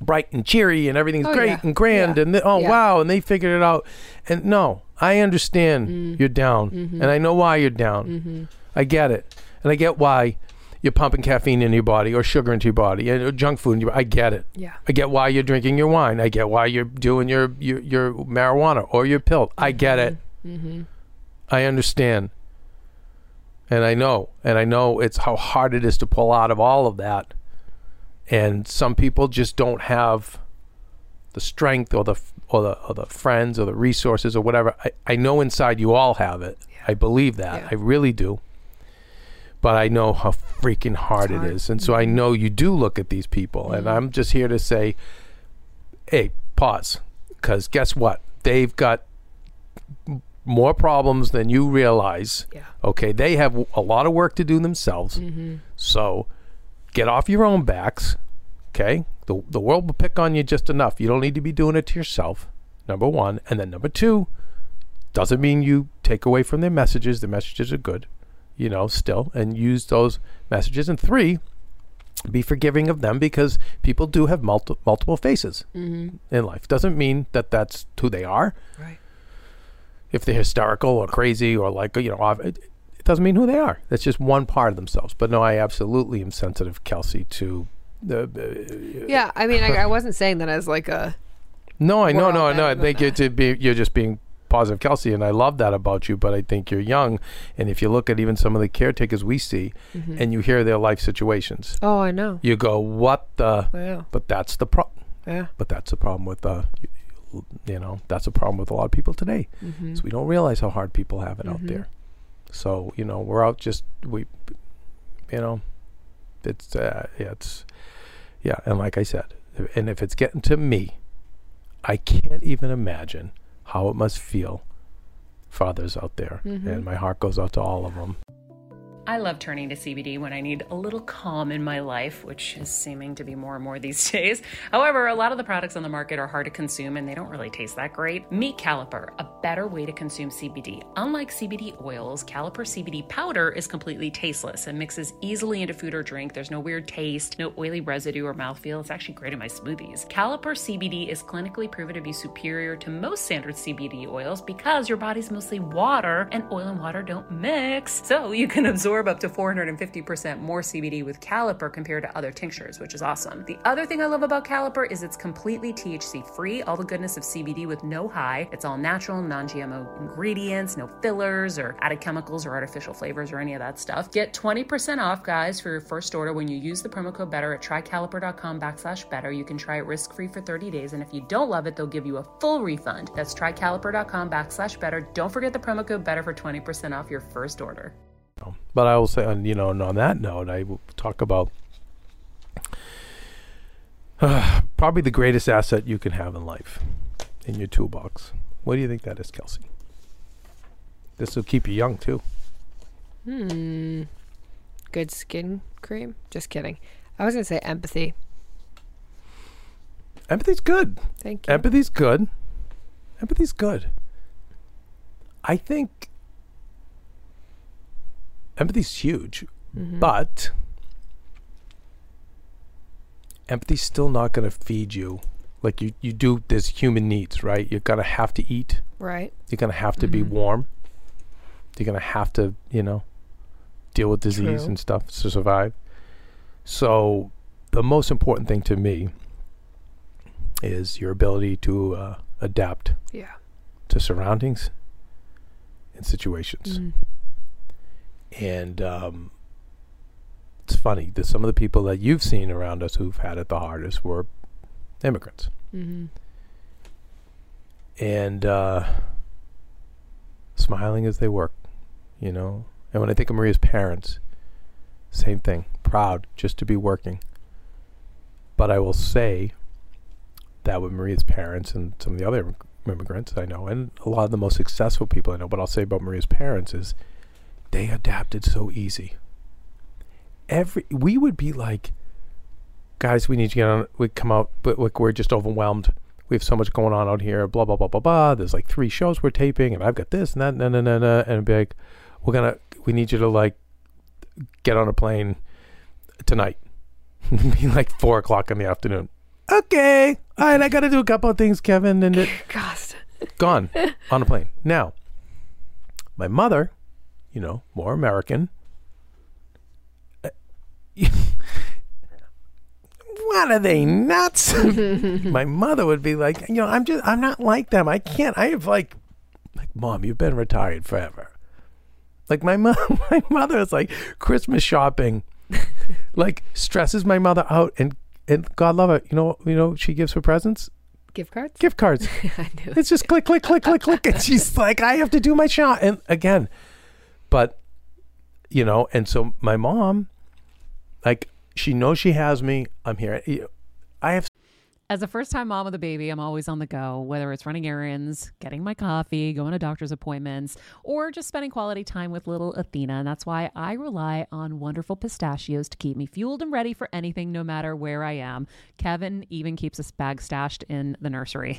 bright and cheery and everything's oh, great yeah. and grand yeah. and they, oh yeah. wow, and they figured it out. And no, I understand mm. you're down, mm-hmm. and I know why you're down. Mm-hmm. I get it, and I get why you're pumping caffeine in your body or sugar into your body or junk food in your body. I get it. Yeah. I get why you're drinking your wine. I get why you're doing your your, your marijuana or your pill. Mm-hmm. I get it. Mm-hmm. I understand, and I know, and I know it's how hard it is to pull out of all of that, and some people just don't have the strength or the or the, or the friends or the resources or whatever. I, I know inside you all have it. Yeah. I believe that. Yeah. I really do. But I know how freaking hard, hard. it is, and mm-hmm. so I know you do look at these people, mm-hmm. and I'm just here to say, hey, pause, because guess what? They've got more problems than you realize. Yeah. Okay, they have a lot of work to do themselves. Mm-hmm. So get off your own backs. Okay, the the world will pick on you just enough. You don't need to be doing it to yourself. Number one, and then number two, doesn't mean you take away from their messages. The messages are good, you know, still, and use those messages. And three, be forgiving of them, because people do have multi- multiple faces mm-hmm. in life. Doesn't mean that that's who they are. Right. If they're hysterical or crazy or like, you know, it, it doesn't mean who they are. That's just one part of themselves. But no, I absolutely am sensitive, Kelsey, to the... Uh, yeah, I mean, I, I wasn't saying that as like a... No, I know, no, no. I think you're, to be, you're just being... positive, Kelsey, and I love that about you, but I think you're young, and if you look at even some of the caretakers we see mm-hmm. and you hear their life situations, oh I know, you go, what the yeah. but that's the problem. Yeah, but that's the problem with uh you, you know, that's a problem with a lot of people today. Mm-hmm. So we don't realize how hard people have it mm-hmm. out there. So you know, we're out just we you know it's uh, yeah, it's yeah and like I said, and if it's getting to me, I can't even imagine how it must feel for others out there. Mm-hmm. And my heart goes out to all of them. I love turning to C B D when I need a little calm in my life, which is seeming to be more and more these days. However, a lot of the products on the market are hard to consume and they don't really taste that great. Meet Caliper, a better way to consume C B D. Unlike C B D oils, Caliper C B D powder is completely tasteless and mixes easily into food or drink. There's no weird taste, no oily residue or mouthfeel. It's actually great in my smoothies. Caliper C B D is clinically proven to be superior to most standard C B D oils because your body's mostly water and oil and water don't mix. So you can absorb up to four hundred fifty percent more C B D with Caliper compared to other tinctures, which is awesome. The other thing I love about Caliper is it's completely T H C free, all the goodness of C B D with no high. It's all natural, non-G M O ingredients, no fillers or added chemicals or artificial flavors or any of that stuff. Get twenty percent off, guys, for your first order when you use the promo code BETTER at trycaliper.com backslash better. You can try it risk-free for thirty days, and if you don't love it, they'll give you a full refund. That's trycaliper.com backslash better. Don't forget the promo code BETTER for twenty percent off your first order. But I will say, and, you know, and on that note, I will talk about uh, probably the greatest asset you can have in life, in your toolbox. What do you think that is, Kelsey? This will keep you young, too. Hmm. Good skin cream? Just kidding. I was going to say empathy. Empathy's good. Thank you. Empathy's good. Empathy's good. I think... empathy's huge, mm-hmm. but empathy's still not going to feed you. Like you, you do, there's human needs, right? You're going to have to eat. Right. You're going to have to mm-hmm. be warm. You're going to have to, you know, deal with disease True. And stuff to survive. So the most important thing to me is your ability to uh, adapt yeah. to surroundings and situations. Mm-hmm. And um, it's funny that some of the people that you've seen around us who've had it the hardest were immigrants. Mm-hmm. And uh, smiling as they work, you know. And when I think of Maria's parents, same thing. Proud just to be working. But I will say that with Maria's parents and some of the other immigrants I know, and a lot of the most successful people I know, what I'll say about Maria's parents is they adapted so easy. Every we would be like, guys, we need to get on, we come out, but like, we're just overwhelmed. We have so much going on out here, blah, blah, blah, blah, blah. There's like three shows we're taping, and I've got this and that, and, and, and, and, and be like, we're going to, we need you to like get on a plane tonight. Be like four o'clock in the afternoon. Okay. All right. I got to do a couple of things, Kevin. And it, gone on a plane. Now, my mother, you know, more American. Uh, what are they, nuts? My mother would be like, you know, I'm just, I'm not like them. I can't, I have like, like, Mom, you've been retired forever. Like my mom, my mother is like Christmas shopping, like stresses my mother out, and, and God love her. You know, you know, she gives her presents. Gift cards? Gift cards. I knew it's it. Just click, click, click, click, click. And she's like, I have to do my shot. And again, but you know, and so my mom, like, she knows she has me. I'm here. I have. As a first-time mom with a baby, I'm always on the go, whether it's running errands, getting my coffee, going to doctor's appointments, or just spending quality time with little Athena. And that's why I rely on Wonderful Pistachios to keep me fueled and ready for anything, no matter where I am. Kevin even keeps this bag stashed in the nursery.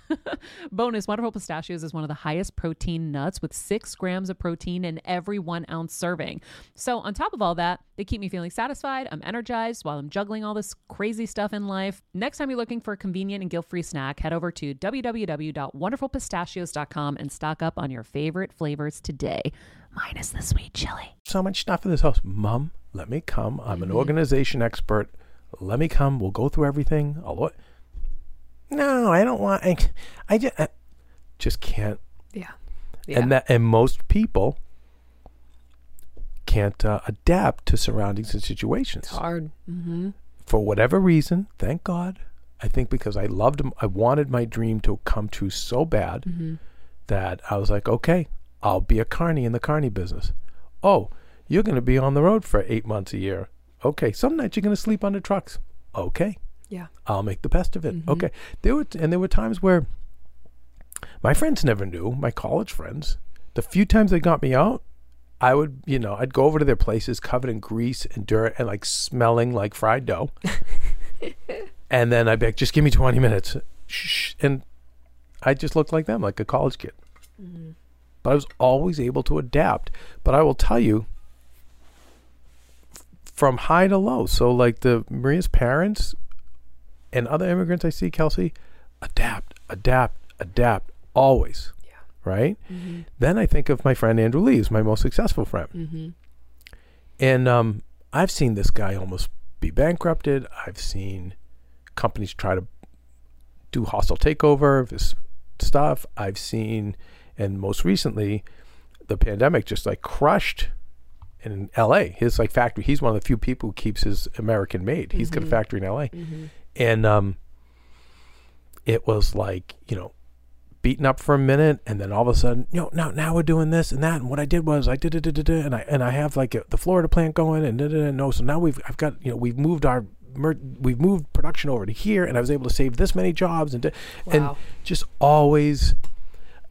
Bonus, Wonderful Pistachios is one of the highest protein nuts, with six grams of protein in every one ounce serving. So on top of all that, they keep me feeling satisfied. I'm energized while I'm juggling all this crazy stuff in life. Next time you're looking for a convenient and guilt-free snack, head over to w w w dot wonderful pistachios dot com and stock up on your favorite flavors today. Mine is the sweet chili. So much stuff in this house. Mom, let me come. I'm an organization expert. Let me come. We'll go through everything. I'll look. No, I don't want, I, I, just, I just can't. Yeah. yeah. And that, and most people can't uh, adapt to surroundings and situations. It's hard. Mm-hmm. For whatever reason, thank God. I think because I loved, I wanted my dream to come true so bad mm-hmm. that I was like, okay, I'll be a carny in the carny business. Oh, you're going to be on the road for eight months a year. Okay. Some nights you're going to sleep under trucks. Okay. Yeah, I'll make the best of it. Mm-hmm. Okay, there were t- and there were times where my friends never knew, my college friends. The few times they got me out, I would, you know, I'd go over to their places covered in grease and dirt and like smelling like fried dough. And then I'd be like, just give me twenty minutes. Shh. And I just looked like them, like a college kid. Mm-hmm. But I was always able to adapt. But I will tell you, f- from high to low. So like the Maria's parents. And other immigrants I see, Kelsey, adapt, adapt, adapt, always. Yeah. Right? Mm-hmm. Then I think of my friend Andrew Lee, who's my most successful friend. Mm-hmm. And um, I've seen this guy almost be bankrupted. I've seen companies try to do hostile takeover of his stuff. I've seen, and most recently, the pandemic just like crushed in L A his like factory. He's one of the few people who keeps his American made. Mm-hmm. He's got a factory in L A. Mm-hmm. And um, it was like, you know, beaten up for a minute, and then all of a sudden, you know, now now we're doing this and that. And what I did was I did it, and I and I have like a, the Florida plant going, and da-da-da. No, so now we've I've got you know we've moved our we've moved production over to here, and I was able to save this many jobs, and da- wow. and just always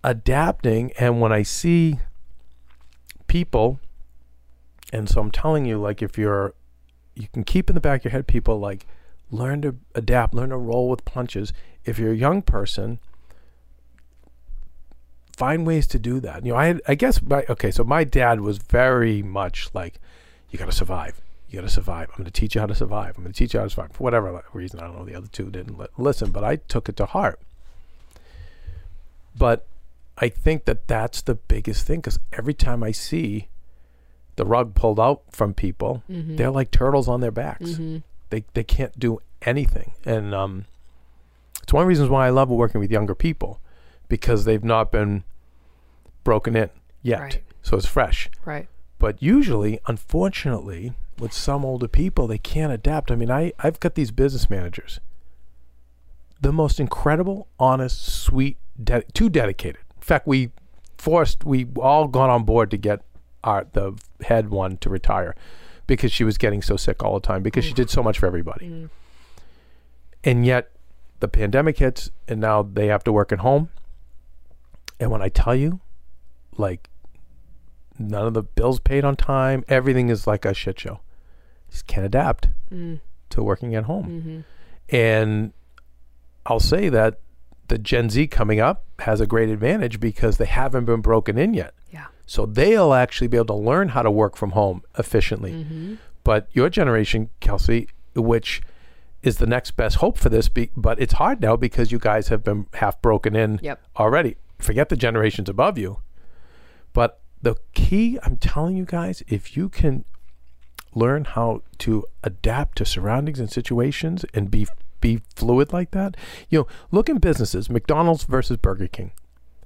adapting. And when I see people, and so I'm telling you, like if you're, you can keep in the back of your head, people like. Learn to adapt, learn to roll with punches. If you're a young person, find ways to do that. You know, I I guess, my, okay, so my dad was very much like, you got to survive. You got to survive. I'm going to teach you how to survive. I'm going to teach you how to survive. For whatever reason, I don't know, the other two didn't li- listen, but I took it to heart. But I think that that's the biggest thing, because every time I see the rug pulled out from people, mm-hmm. they're like turtles on their backs. Mm-hmm. They they can't do anything. And um, it's one of the reasons why I love working with younger people, because they've not been broken in yet. Right. So it's fresh. Right. But usually, unfortunately, with some older people, they can't adapt. I mean, I, I've got these business managers. The most incredible, honest, sweet, de- too dedicated. In fact, we forced, we all got on board to get our, the head one to retire because she was getting so sick all the time because mm. she did so much for everybody. Mm. And yet the pandemic hits and now they have to work at home. And when I tell you, like, none of the bills paid on time, everything is like a shit show. Just can't adapt mm. to working at home. Mm-hmm. And I'll say that the Gen Z coming up has a great advantage because they haven't been broken in yet. Yeah. So they'll actually be able to learn how to work from home efficiently. Mm-hmm. But your generation, Kelsey, which is the next best hope for this, be, but it's hard now because you guys have been half broken in yep. already. Forget the generations above you. But the key, I'm telling you guys, if you can learn how to adapt to surroundings and situations and be be fluid like that. You know, look in businesses, McDonald's versus Burger King.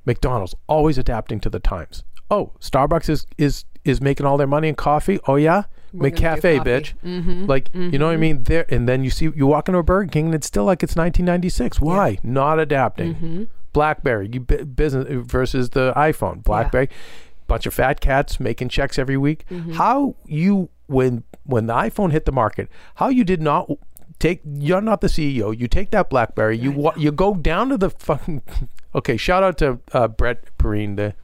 McDonald's always adapting to the times. Oh, Starbucks is is is making all their money in coffee. Oh yeah, We're McCafe, bitch. Mm-hmm. Like, mm-hmm. you know what I mean? There, and then you see, you walk into a Burger King and it's still like it's nineteen ninety-six. Why? Yeah. Not adapting. Mm-hmm. BlackBerry, you business versus the iPhone. BlackBerry, yeah. Bunch of fat cats making checks every week. Mm-hmm. How you, when when the iPhone hit the market, how you did not take, you're not the C E O, you take that BlackBerry, you wa- you go down to the fucking, okay, shout out to uh, Brett Perrine, the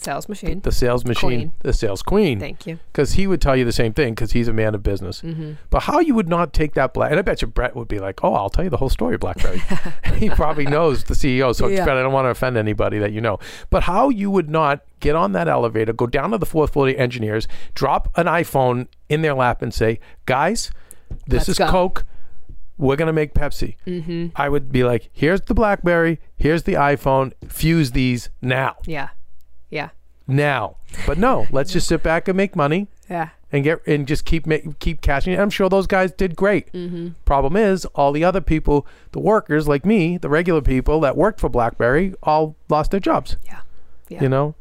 sales machine, the sales machine, queen. the sales queen. Thank you. Because he would tell you the same thing because he's a man of business. Mm-hmm. But how you would not take that Black, and I bet you Brett would be like, oh, I'll tell you the whole story of BlackBerry. He probably knows the C E O, so yeah. it's better. I don't want to offend anybody that you know. But how you would not get on that elevator, go down to the fourth floor to engineers, drop an iPhone in their lap and say, guys, this Let's is go. Coke. We're going to make Pepsi. Mm-hmm. I would be like, here's the BlackBerry, here's the iPhone, fuse these now. Yeah. Yeah. Now. But no, let's yeah. just sit back and make money. Yeah. And get and just keep make, keep cashing it. I'm sure those guys did great. Mm-hmm. Problem is, all the other people, the workers like me, the regular people that worked for BlackBerry, all lost their jobs. Yeah. Yeah. You know?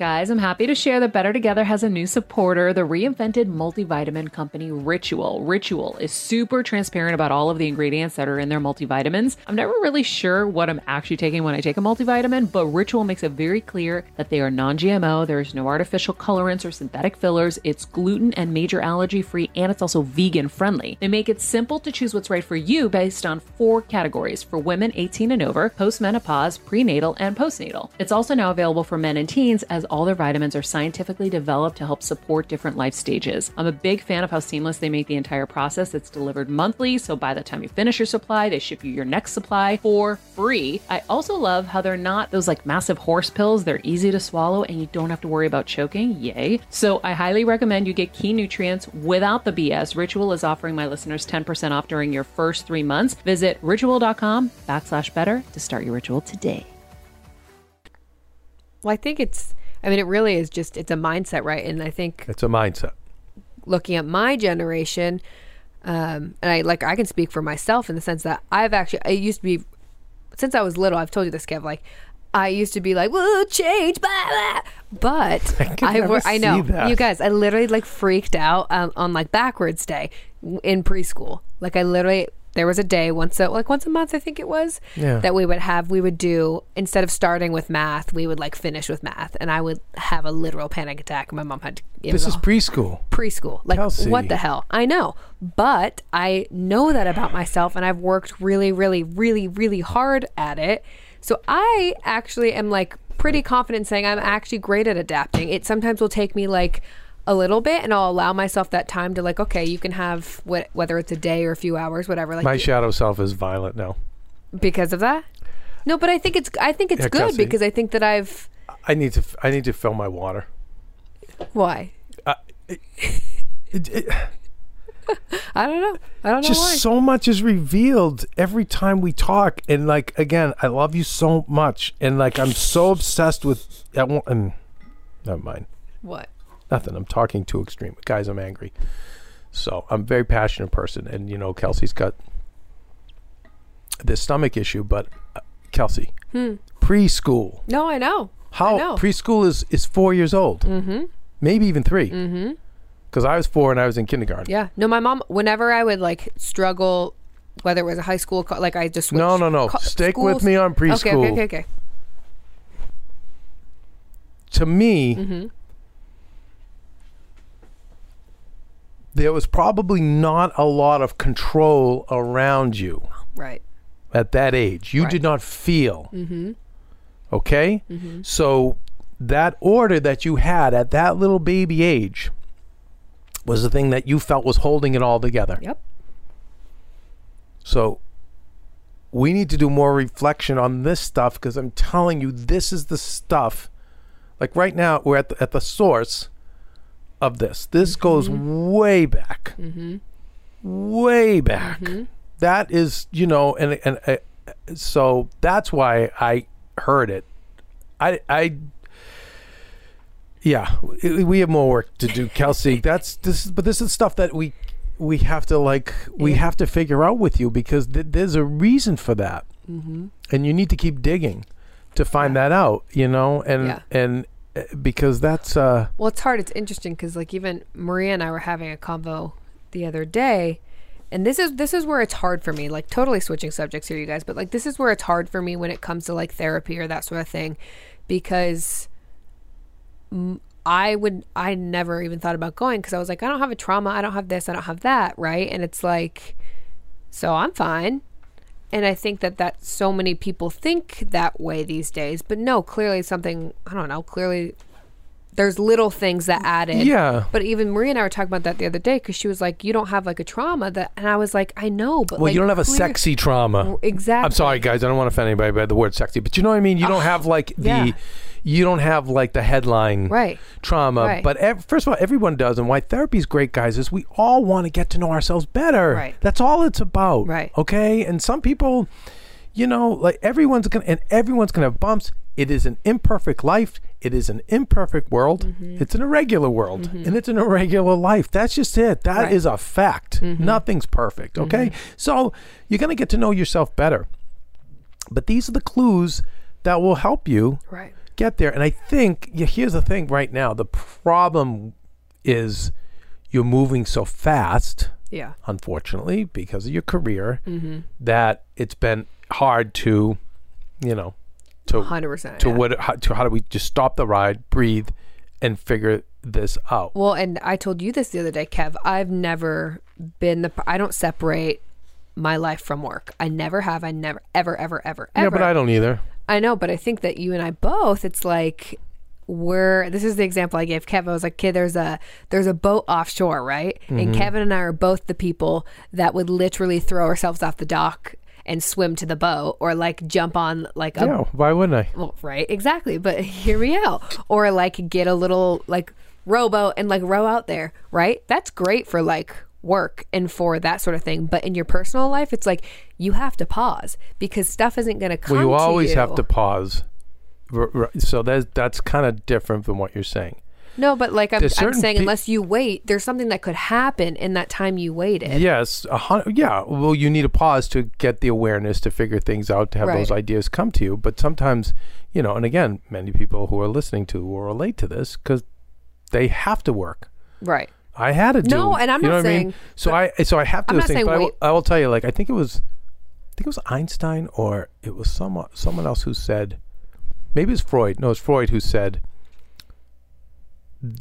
Guys, I'm happy to share that Better Together has a new supporter, the reinvented multivitamin company Ritual. Ritual is super transparent about all of the ingredients that are in their multivitamins. I'm never really sure what I'm actually taking when I take a multivitamin, but Ritual makes it very clear that they are non-G M O. There's no artificial colorants or synthetic fillers. It's gluten and major allergy free, and it's also vegan friendly. They make it simple to choose what's right for you based on four categories for women eighteen and over, postmenopause, prenatal, and postnatal. It's also now available for men and teens, as all their vitamins are scientifically developed to help support different life stages. I'm a big fan of how seamless they make the entire process. It's delivered monthly, so by the time you finish your supply, they ship you your next supply for free. I also love how they're not those like massive horse pills. They're easy to swallow and you don't have to worry about choking. Yay. So I highly recommend you get key nutrients without the B S. Ritual is offering my listeners ten percent off during your first three months. Visit ritual.com backslash better to start your ritual today. Well, I think it's, I mean, it really is just, it's a mindset, right? And I think it's a mindset. Looking at my generation, um, and I like, I can speak for myself in the sense that I've actually, I used to be, since I was little, I've told you this, Kev, like, I used to be like, whoa, change, blah, blah. But I, I, never I know, see that. You guys, I literally like freaked out um, on like backwards day in preschool. Like, I literally, there was a day once a, like once a month, I think it was, yeah. that we would have, we would do, instead of starting with math, we would like finish with math. And I would have a literal panic attack. My mom had to give This is all, preschool. Preschool. Like, Kelsey. What the hell? I know. But I know that about myself, and I've worked really, really, really, really hard at it. So I actually am like pretty confident in saying I'm actually great at adapting. It sometimes will take me like a little bit, and I'll allow myself that time to like, okay, you can have what, whether it's a day or a few hours, whatever. Like, my shadow self is violent now because of that. No, but I think it's I think it's yeah, good, Kelsey, because I think that I've I need to I need to fill my water. Why? Uh, it, it, it, I don't know. I don't know. Just why. So much is revealed every time we talk, and like again, I love you so much, and like I'm so obsessed with. I won't. Um, never mind. What? Nothing. I'm talking too extreme. Guys, I'm angry. So I'm a very passionate person. And, you know, Kelsey's got this stomach issue. But, uh, Kelsey, hmm. preschool. No, I know. How I know. Preschool is, is four years old. Mm-hmm. Maybe even three. Mm-hmm. Because I was four and I was in kindergarten. Yeah. No, my mom, whenever I would, like, struggle, whether it was a high school, like, I just switched. No, no, no. Co- Stick school. with me on preschool. Okay, okay, okay. okay. to me, mm-hmm. there was probably not a lot of control around you. Right. At that age. You right. did not feel. Mm-hmm. Okay? Mm-hmm. So that order that you had at that little baby age was the thing that you felt was holding it all together. Yep. So we need to do more reflection on this stuff, because I'm telling you, this is the stuff. Like right now, we're at the, at the source of this. This mm-hmm. goes way back. Mm-hmm. Way back. Mm-hmm. That is, you know, and and uh, so that's why I heard it. I, I yeah, we have more work to do, Kelsey. That's this, but this is stuff that we we have to like we yeah. have to figure out with you, because th- there's a reason for that, mm-hmm. and you need to keep digging to find yeah. that out, you know, and yeah. and uh, because that's uh. Well, it's hard. It's interesting because like even Maria and I were having a convo the other day. And this is this is where it's hard for me, like totally switching subjects here, you guys, but like this is where it's hard for me when it comes to like therapy or that sort of thing, because I would I never even thought about going, because I was like, I don't have a trauma, I don't have this, I don't have that, right? And it's like, so I'm fine. And I think that that so many people think that way these days, but no, clearly something, I don't know, clearly there's little things that added. Yeah. But even Maria and I were talking about that the other day, because she was like, you don't have like a trauma that, and I was like, I know, but well, like, you don't have a sexy trauma. Exactly. I'm sorry guys, I don't want to offend anybody by the word sexy, but you know what I mean? You uh, don't have like the, yeah. you don't have like the headline right. trauma, right. but ev- first of all, everyone does. And why therapy's great, guys, is we all want to get to know ourselves better. Right. That's all it's about. Right. Okay. And some people, you know, like everyone's going to, and everyone's going to have bumps. It is an imperfect life. It is an imperfect world. Mm-hmm. It's an irregular world. Mm-hmm. And it's an irregular life. That's just it. That right. is a fact. Mm-hmm. Nothing's perfect. Okay? Mm-hmm. So you're going to get to know yourself better. But these are the clues that will help you right. get there. And I think, yeah, here's the thing right now. The problem is you're moving so fast, yeah. unfortunately, because of your career, mm-hmm. that it's been hard to, you know, to one hundred percent, to yeah. what how, to how do we just stop the ride, breathe, and figure this out? Well, and I told you this the other day, Kev. I've never been the. I don't separate my life from work. I never have. I never ever ever ever yeah, ever. Yeah, but I don't either. I know, but I think that you and I both. It's like we're. This is the example I gave Kev. I was like, "Kid, there's a there's a boat offshore, right?" Mm-hmm. And Kevin and I are both the people that would literally throw ourselves off the dock and swim to the boat, or like jump on like a, yeah, why wouldn't I? Well, right, exactly. But hear me out. Or like get a little like rowboat and like row out there, right? That's great for like work and for that sort of thing. But in your personal life, it's like you have to pause because stuff isn't going to come to you. Well, you always have to pause. So that's, that's kind of different from what you're saying. No, but like I'm, I'm saying, pe- unless you wait, there's something that could happen in that time you waited. Yes. A hundred, yeah. Well, you need a pause to get the awareness, to figure things out, to have right. those ideas come to you. But sometimes, you know, and again, many people who are listening to will relate to this because they have to work. Right. I had to do. No, and I'm you know not saying. I mean? So I so I have to do things. But I will, I will tell you, like, I think it was, I think it was Einstein or it was someone, someone else who said, maybe it's Freud. No, it's Freud who said,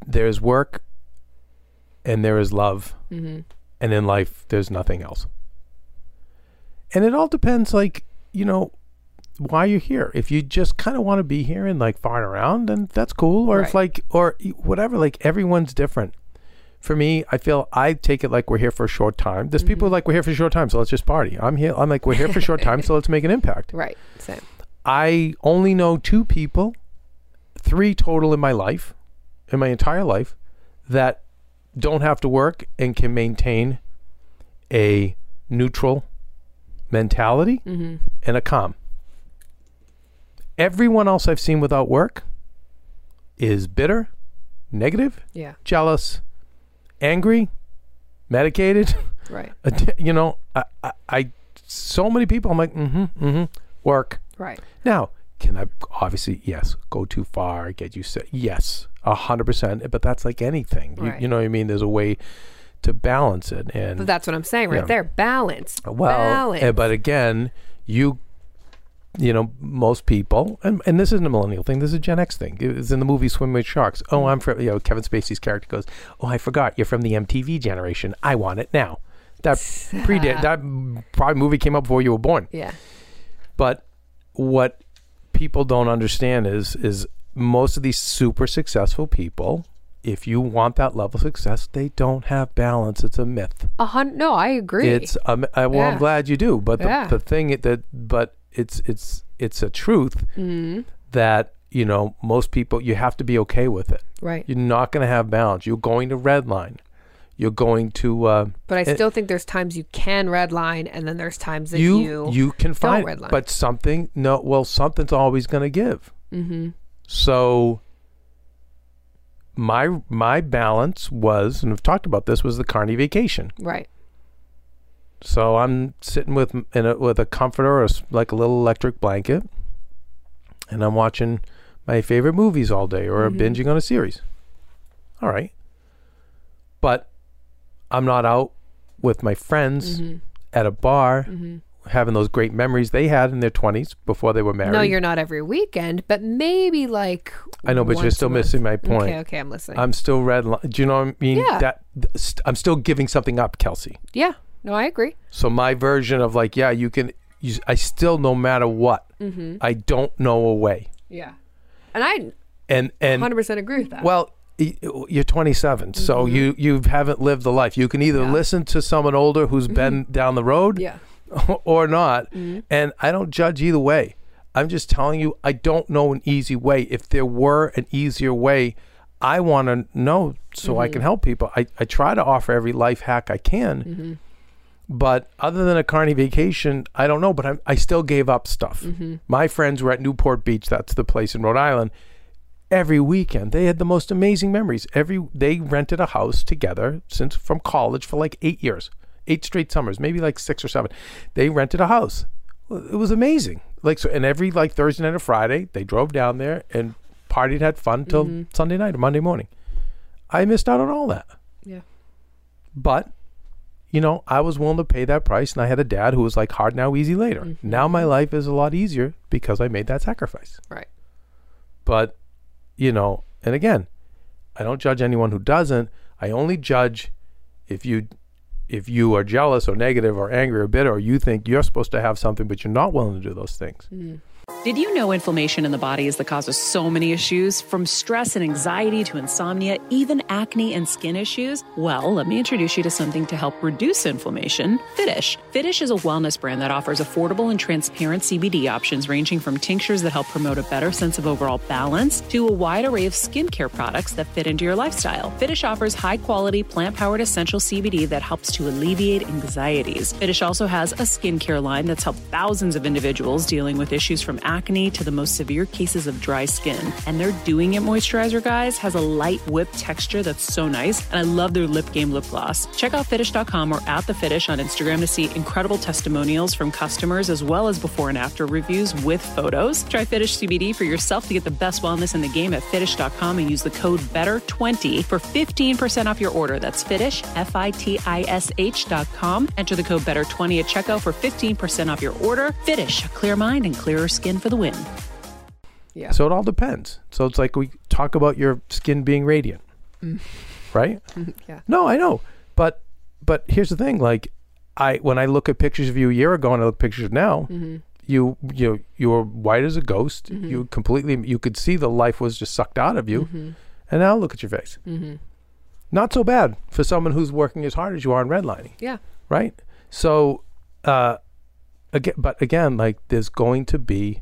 there's work and there is love, mm-hmm. and in life there's nothing else. And it all depends, like, you know, why you're here. If you just kind of want to be here and like fart around, then that's cool. Or right. if like, or whatever, like everyone's different. For me, I feel I take it like we're here for a short time. There's mm-hmm. people like we're here for a short time, so let's just party. I'm here. I'm like, we're here for a short time, so let's make an impact. Right. Same. I only know two people, three total in my life. in my entire life that don't have to work and can maintain a neutral mentality mm-hmm. and a calm. Everyone else I've seen without work is bitter, negative, yeah. jealous, angry, medicated. Right. You know, I, I, I so many people, I'm like, mm-hmm, mm-hmm, work. Right. Now, can I obviously, yes, go too far, get you sick? Yes. A hundred percent, but that's like anything. You, right. you know what I mean? There's a way to balance it, and but that's what I'm saying right you know, there. Balance. Well, balance. But again, you you know, most people, and, and this isn't a millennial thing, this is a Gen X thing. It's in the movie Swim with Sharks. Oh, I'm from, you know, Kevin Spacey's character goes, oh, I forgot, you're from the M T V generation. I want it now. That predate, that probably movie came up before you were born. Yeah. But what people don't understand is, is most of these super successful people, if you want that level of success, they don't have balance. It's a myth. A hun- no, I agree. It's a, well, yeah. I'm glad you do. But the, yeah. the thing that, but it's it's it's a truth mm-hmm. that, you know, most people, you have to be okay with it. Right. You're not going to have balance. You're going to redline. You're going to. Uh, but I still it, think there's times you can redline, and then there's times that you you, you can find don't redline. But something no, well, something's always going to give. Mm-hmm. So. My my balance was, and we've talked about this, was the Kearney vacation. Right. So I'm sitting with in a, with a comforter, or like a little electric blanket, and I'm watching my favorite movies all day, or mm-hmm. binging on a series. All right. But I'm not out with my friends mm-hmm. at a bar. Mm-hmm. Having those great memories they had in their twenties before they were married. No, you're not every weekend, but maybe like I know, but you're still missing my point. Okay, okay, I'm listening. I'm still redlining. Do you know what I mean? Yeah. That, st- I'm still giving something up, Kelsey. Yeah. No, I agree. So my version of like, yeah, you can, you, I still, no matter what, mm-hmm. I don't know a way. Yeah. And I and, and, one hundred percent agree with that. Well, you're twenty-seven, mm-hmm. so you, you haven't lived the life. You can either yeah. listen to someone older who's mm-hmm. been down the road. Yeah. or not mm-hmm. and I don't judge either way. I'm just telling you, I don't know an easy way. If there were an easier way, I want to know so mm-hmm. I can help people. I, I try to offer every life hack I can, mm-hmm. but other than a Kearney vacation, I don't know. But I, I still gave up stuff. Mm-hmm. My friends were at Newport Beach, that's the place in Rhode Island, every weekend. They had the most amazing memories. Every they rented a house together since from college for like eight years Eight straight summers, maybe like six or seven. They rented a house. It was amazing. Like so, and every like Thursday night or Friday, they drove down there and partied, had fun till mm-hmm. Sunday night or Monday morning. I missed out on all that. Yeah. But, you know, I was willing to pay that price, and I had a dad who was like, hard now, easy later. Mm-hmm. Now my life is a lot easier because I made that sacrifice. Right. But, you know, and again, I don't judge anyone who doesn't. I only judge if you... If you are jealous or negative or angry or bitter, or you think you're supposed to have something, but you're not willing to do those things. Mm. Did you know inflammation in the body is the cause of so many issues, from stress and anxiety to insomnia, even acne and skin issues? Well, let me introduce you to something to help reduce inflammation, Fittish. Fittish is a wellness brand that offers affordable and transparent C B D options ranging from tinctures that help promote a better sense of overall balance to a wide array of skincare products that fit into your lifestyle. Fittish offers high-quality, plant-powered essential C B D that helps to alleviate anxieties. Fittish also has a skincare line that's helped thousands of individuals dealing with issues from acne to the most severe cases of dry skin. And their Doing It moisturizer, guys, has a light whip texture that's so nice. And I love their Lip Game lip gloss. Check out Fittish dot com or at the Fittish on Instagram to see incredible testimonials from customers, as well as before and after reviews with photos. Try Fittish C B D for yourself to get the best wellness in the game at Fittish dot com and use the code better twenty for fifteen percent off your order. That's Fittish, F I T I S H dot com. Enter the code better twenty at checkout for fifteen percent off your order. Fittish, a clear mind and clearer skin for the win. Yeah. So it all depends. So it's like we talk about your skin being radiant, mm. right? Yeah. No, I know. But but here's the thing. Like I, when I look at pictures of you a year ago and I look at pictures now, mm-hmm. you you you were white as a ghost. Mm-hmm. You completely, you could see the life was just sucked out of you. Mm-hmm. And now look at your face. Mm-hmm. Not so bad for someone who's working as hard as you are in redlining. Yeah. Right. So. uh Again, but again, like there's going to be,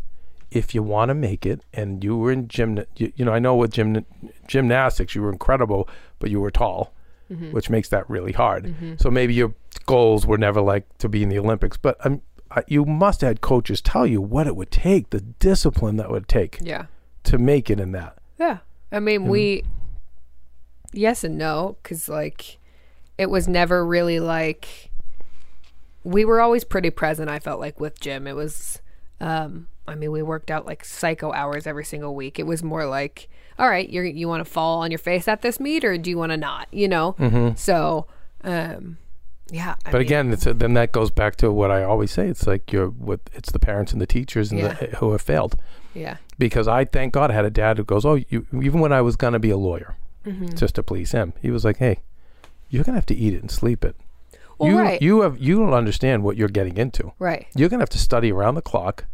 if you want to make it, and you were in gym, you, you know, I know with gym, gymnastics, you were incredible, but you were tall, mm-hmm. which makes that really hard. Mm-hmm. So maybe your goals were never like to be in the Olympics, but um, I, you must have had coaches tell you what it would take, the discipline that would take yeah. to make it in that. Yeah. I mean, and we, yes and no, because like it was never really like, we were always pretty present, I felt like, with Jim. It was, um, I mean, we worked out like psycho hours every single week. It was more like, all right, you're, you want to fall on your face at this meet, or do you want to not, you know? Mm-hmm. So um, Yeah. I but mean, again, it's a, then that goes back to what I always say. It's like you're with, it's the parents and the teachers and yeah. the, who have failed. Yeah. Because I, thank God, I had a dad who goes, oh, you, even when I was going to be a lawyer, mm-hmm. just to please him, he was like, hey, you're going to have to eat it and sleep it. Well, you, right. you have, you don't understand what you're getting into. Right. You're going to have to study around the clock.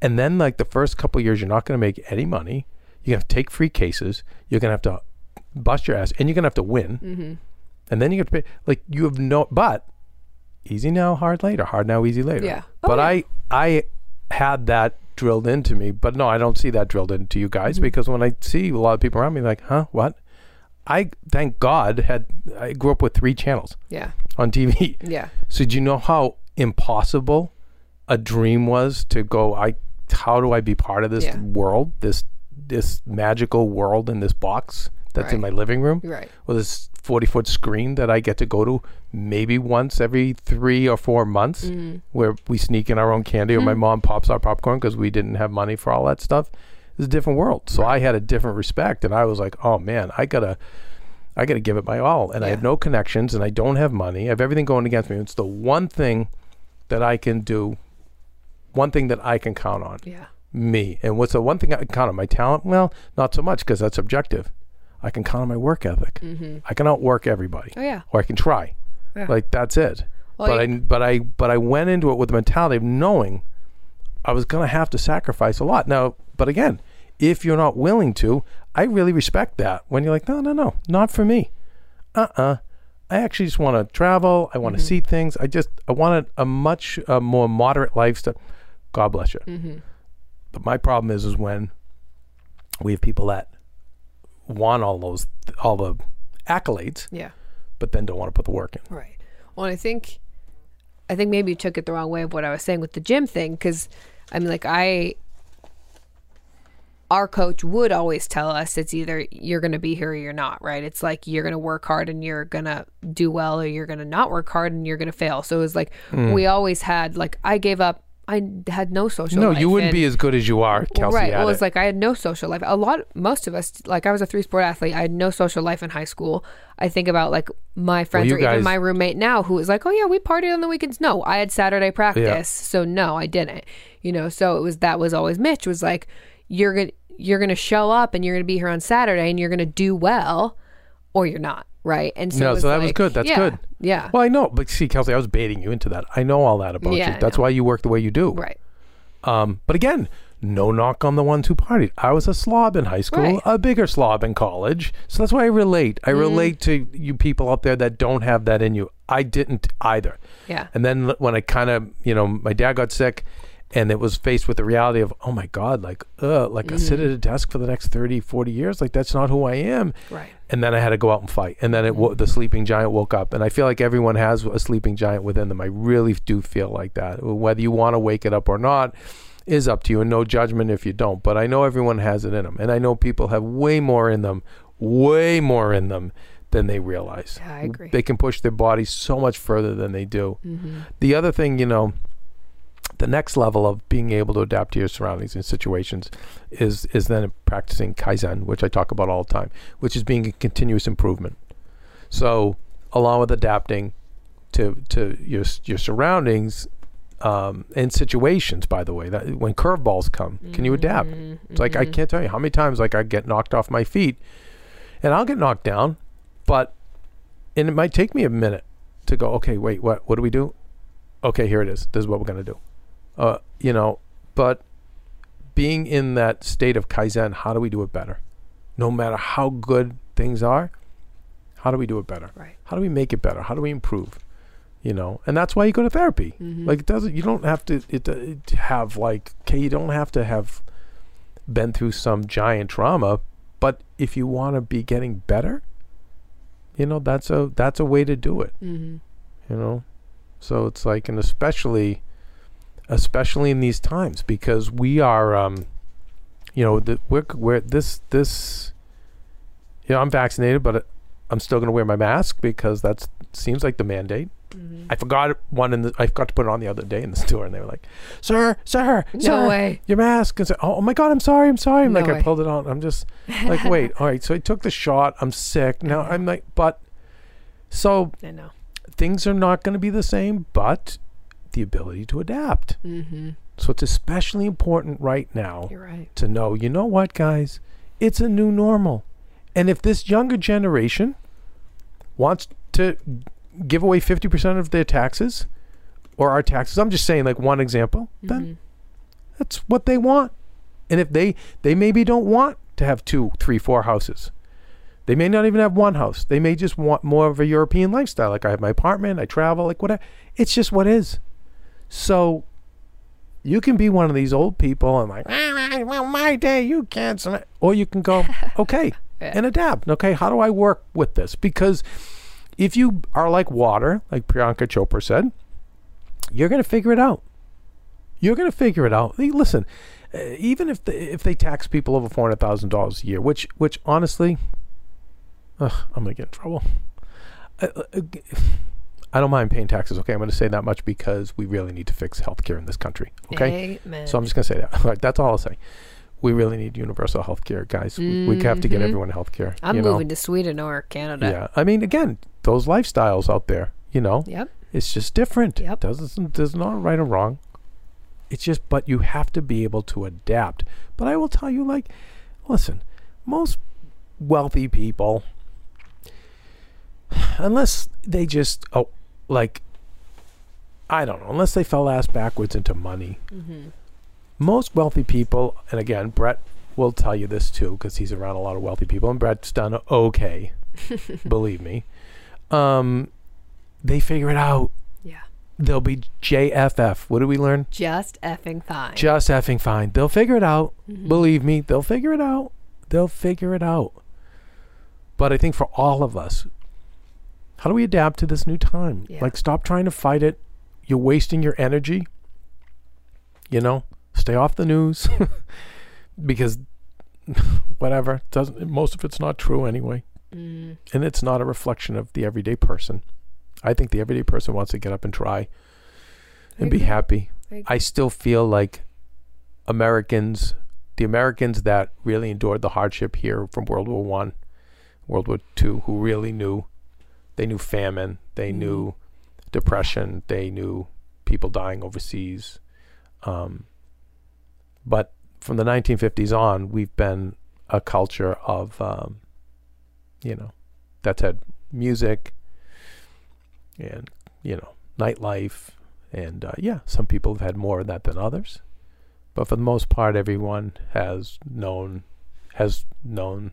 And then like the first couple of years, you're not going to make any money. You're going to have to take free cases. You're going to have to bust your ass and you're going to have to win. Mm-hmm. And then you have to pay, like you have no, but easy now, hard later, hard now, easy later. Yeah. Oh, but yeah. I, I had that drilled into me, but no, I don't see that drilled into you guys mm-hmm. because when I see a lot of people around me like, huh, what? I, thank God, had, I grew up with three channels yeah. on T V. Yeah. So do you know how impossible a dream was to go, I, how do I be part of this yeah. world, this, this magical world in this box that's right. in my living room? Right. Well, this forty-foot screen that I get to go to maybe once every three or four months mm. where we sneak in our own candy mm. or my mom pops our popcorn because we didn't have money for all that stuff. It's a different world. So right. I had a different respect and I was like, oh man, I gotta I gotta give it my all. And yeah. I have no connections and I don't have money. I have everything going against me. It's the one thing that I can do, one thing that I can count on. Yeah. Me. And what's the one thing I can count on? My talent? Well, not so much because that's subjective. I can count on my work ethic. Mm-hmm. I can outwork everybody. Oh yeah. Or I can try. Yeah. Like that's it. Well, but yeah. I but I but I went into it with the mentality of knowing I was gonna have to sacrifice a lot. Now, but again, if you're not willing to, I really respect that. When you're like, no, no, no, not for me. Uh-uh. I actually just want to travel. I want to mm-hmm. see things. I just, I wanted a much uh, more moderate lifestyle. God bless you. Mm-hmm. But my problem is, is when we have people that want all those, all the accolades, yeah, but then don't want to put the work in. Right. Well, I think, I think maybe you took it the wrong way of what I was saying with the gym thing. Because I mean, like I... our coach would always tell us it's either you're going to be here or you're not, right? It's like you're going to work hard and you're going to do well or you're going to not work hard and you're going to fail. So it was like mm. we always had, like I gave up, I had no social no, life. No, you wouldn't and, be as good as you are, Kelsey. Right, well, it was like I had no social life. A lot, most of us, like I was a three-sport athlete. I had no social life in high school. I think about like my friends well, or guys, even my roommate now who was like, oh yeah, we partied on the weekends. No, I had Saturday practice. Yeah. So no, I didn't. You know, so it was, that was always Mitch was like, you're going you're going to show up and you're going to be here on Saturday and you're going to do well or you're not, right? And so, no, so that like, was good. That's yeah, good. Yeah. Well, I know, but see, Kelsey, I was baiting you into that. I know all that about yeah, you. That's why you work the way you do. Right. Um, but again, no knock on the ones who partied. I was a slob in high school, right. a bigger slob in college. So that's why I relate. I mm. relate to you people out there that don't have that in you. I didn't either. Yeah. And then when I kind of, you know, my dad got sick. And it was faced with the reality of, oh my God, like, uh, like mm-hmm. I sit at a desk for the next thirty, forty years. Like, that's not who I am. Right. And then I had to go out and fight. And then it wo- the sleeping giant woke up. And I feel like everyone has a sleeping giant within them. I really do feel like that. Whether you want to wake it up or not is up to you. And no judgment if you don't. But I know everyone has it in them. And I know people have way more in them, way more in them than they realize. Yeah, I agree. They can push their bodies so much further than they do. Mm-hmm. The other thing, you know, the next level of being able to adapt to your surroundings and situations is is then practicing Kaizen, which I talk about all the time, which is being a continuous improvement. So along with adapting to to your your surroundings um, and situations, by the way, that when curveballs come, mm-hmm. can you adapt? It's mm-hmm. like, I can't tell you how many times like I get knocked off my feet and I'll get knocked down, but and it might take me a minute to go, okay, wait, what, what do we do? Okay, here it is. This is what we're going to do. Uh, you know, but being in that state of Kaizen, how do we do it better? No matter how good things are, how do we do it better? Right. How do we make it better? How do we improve? You know, and that's why you go to therapy. Mm-hmm. Like it doesn't, you don't have to it, it have like, okay, you don't have to have been through some giant trauma, but if you want to be getting better, you know, that's a, that's a way to do it, mm-hmm. you know? So it's like, and especially... especially in these times, because we are, um, you know, the, we're, we're this, this, you know, I'm vaccinated, but I'm still going to wear my mask because that seems like the mandate. Mm-hmm. I forgot one in the, I forgot to put it on the other day in the store and they were like, sir, sir, no sir, way. Your mask. And so, oh, oh my God, I'm sorry. I'm sorry. I'm no like, way. I pulled it on. I'm just like, wait, all right. So I took the shot. I'm sick. Now I'm like, but so I know. things are not going to be the same, but the ability to adapt. Mm-hmm. So it's especially important right now You're right. to know, you know what, guys, it's a new normal. And if this younger generation wants to give away fifty percent of their taxes or our taxes, I'm just saying like one example, mm-hmm. then that's what they want. And if they, they maybe don't want to have two, three, four houses. They may not even have one house. They may just want more of a European lifestyle. Like I have my apartment, I travel, like whatever. It's just what is. So you can be one of these old people and like, well, my day, you can't. Or you can go, okay, yeah. and adapt. Okay, how do I work with this? Because if you are like water, like Priyanka Chopra said, you're going to figure it out. You're going to figure it out. Listen, even if they, if they tax people over four hundred thousand dollars a year, which which honestly, ugh, I'm going to get in trouble. I, I don't mind paying taxes, okay? I'm going to say that much because we really need to fix healthcare in this country, okay? Amen. So I'm just going to say that. All right, that's all I'll say. We really need universal healthcare, guys. Mm-hmm. We, we have to get everyone healthcare. I'm you know? moving to Sweden or Canada. Yeah, I mean, again, those lifestyles out there, you know? Yep. It's just different. Yep. Doesn't, there's not right or wrong. It's just, but you have to be able to adapt. But I will tell you, like, listen, most wealthy people, unless they just, oh, like, I don't know, unless they fell ass backwards into money. Mm-hmm. Most wealthy people, and again, Brett will tell you this too, because he's around a lot of wealthy people, and Brett's done okay, believe me. Um, they figure it out. Yeah. They'll be J F F. What did we learn? Just effing fine. Just effing fine. They'll figure it out. Mm-hmm. Believe me, they'll figure it out. They'll figure it out. But I think for all of us, how do we adapt to this new time? Yeah. Like, stop trying to fight it. You're wasting your energy. You know, stay off the news because whatever, doesn't, most of it's not true anyway. Mm. And it's not a reflection of the everyday person. I think the everyday person wants to get up and try and be happy. I, I still feel like Americans, the Americans that really endured the hardship here from World War One, World War Two, who really knew. They knew famine. They mm. knew depression. They knew people dying overseas. Um, but from the nineteen fifties on, we've been a culture of, um, you know, that's had music and, you know, nightlife. And, uh, yeah, some people have had more of that than others. But for the most part, everyone has known, has known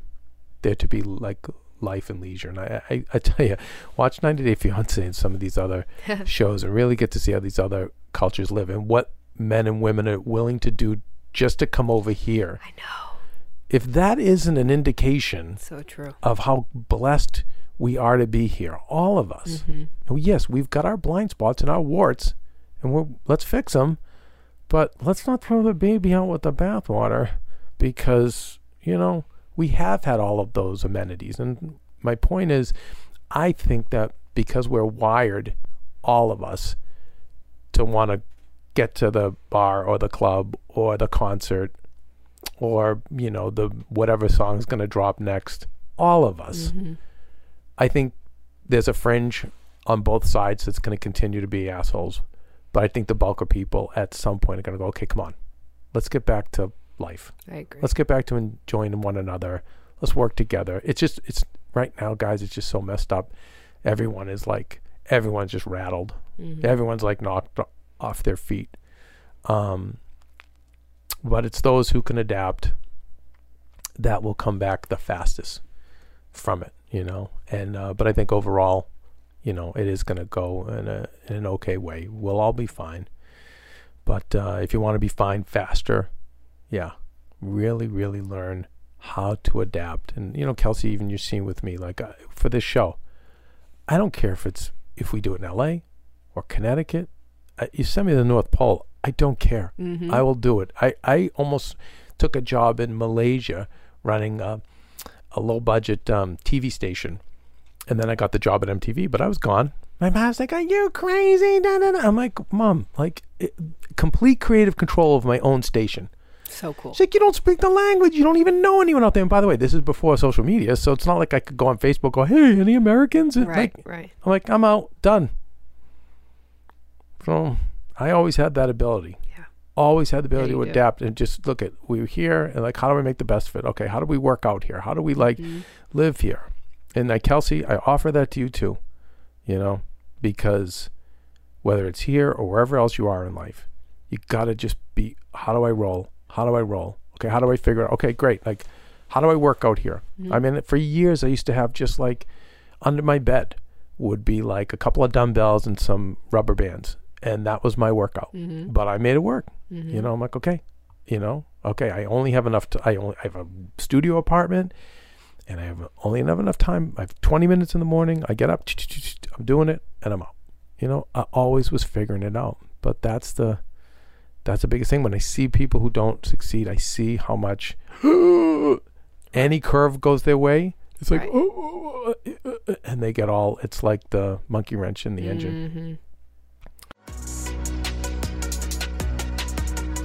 there to be like life and leisure. And I, I, I tell you, watch ninety day fiance and some of these other shows and really get to see how these other cultures live and what men and women are willing to do just to come over here. I know. If that isn't an indication so true. Of how blessed we are to be here, all of us. Mm-hmm. And yes, we've got our blind spots and our warts, and we're, let's fix them, but let's not throw the baby out with the bathwater because, you know, we have had all of those amenities. And my point is, I think that because we're wired, all of us, to want to get to the bar or the club or the concert or, you know, the whatever song's going to drop next, all of us, mm-hmm. I think there's a fringe on both sides that's going to continue to be assholes. But I think the bulk of people at some point are going to go, okay, come on, let's get back to life. I agree. Let's get back to enjoying one another. Let's work together. It's just, it's right now, guys, it's just so messed up. Everyone is like, everyone's just rattled. Mm-hmm. Everyone's like knocked off their feet. Um, but it's those who can adapt that will come back the fastest from it, you know? And, uh, but I think overall, you know, it is going to go in a, in an okay way. We'll all be fine. But, uh, if you want to be fine faster, yeah, really, really learn how to adapt. And, you know, Kelsey, even you're seeing with me, like uh, for this show, I don't care if it's, if we do it in L A or Connecticut, uh, you send me to the North Pole, I don't care. Mm-hmm. I will do it. I, I almost took a job in Malaysia running a, a low budget um, T V station. And then I got the job at M T V, but I was gone. My mom's like, are you crazy? Da, da, da. I'm like, Mom, like it, complete creative control of my own station. So cool. She's like, you don't speak the language. You don't even know anyone out there. And by the way, this is before social media, so it's not like I could go on Facebook go, hey, any Americans? It's right, like, right. I'm like, I'm out. Done. So I always had that ability. Yeah. Always had the ability yeah, to do. adapt and just look at, we were here and like, how do we make the best of it? Okay, how do we work out here? How do we like mm-hmm. live here? And like, Kelsey, I offer that to you too, you know, because whether it's here or wherever else you are in life, you got to just be, how do I roll? How do I roll? Okay, how do I figure out? Okay, great. Like, how do I work out here? Mm-hmm. I mean, for years I used to have just like under my bed would be like a couple of dumbbells and some rubber bands. And that was my workout. Mm-hmm. But I made it work. Mm-hmm. You know, I'm like, okay, you know, okay, I only have enough, to, I only I have a studio apartment and I have only have enough time. I have twenty minutes in the morning. I get up, I'm doing it and I'm out. You know, I always was figuring it out. But that's the, that's the biggest thing. When I see people who don't succeed, I see how much any curve goes their way. It's like, right. oh, oh, oh, oh, and they get all, it's like the monkey wrench in the mm-hmm. engine.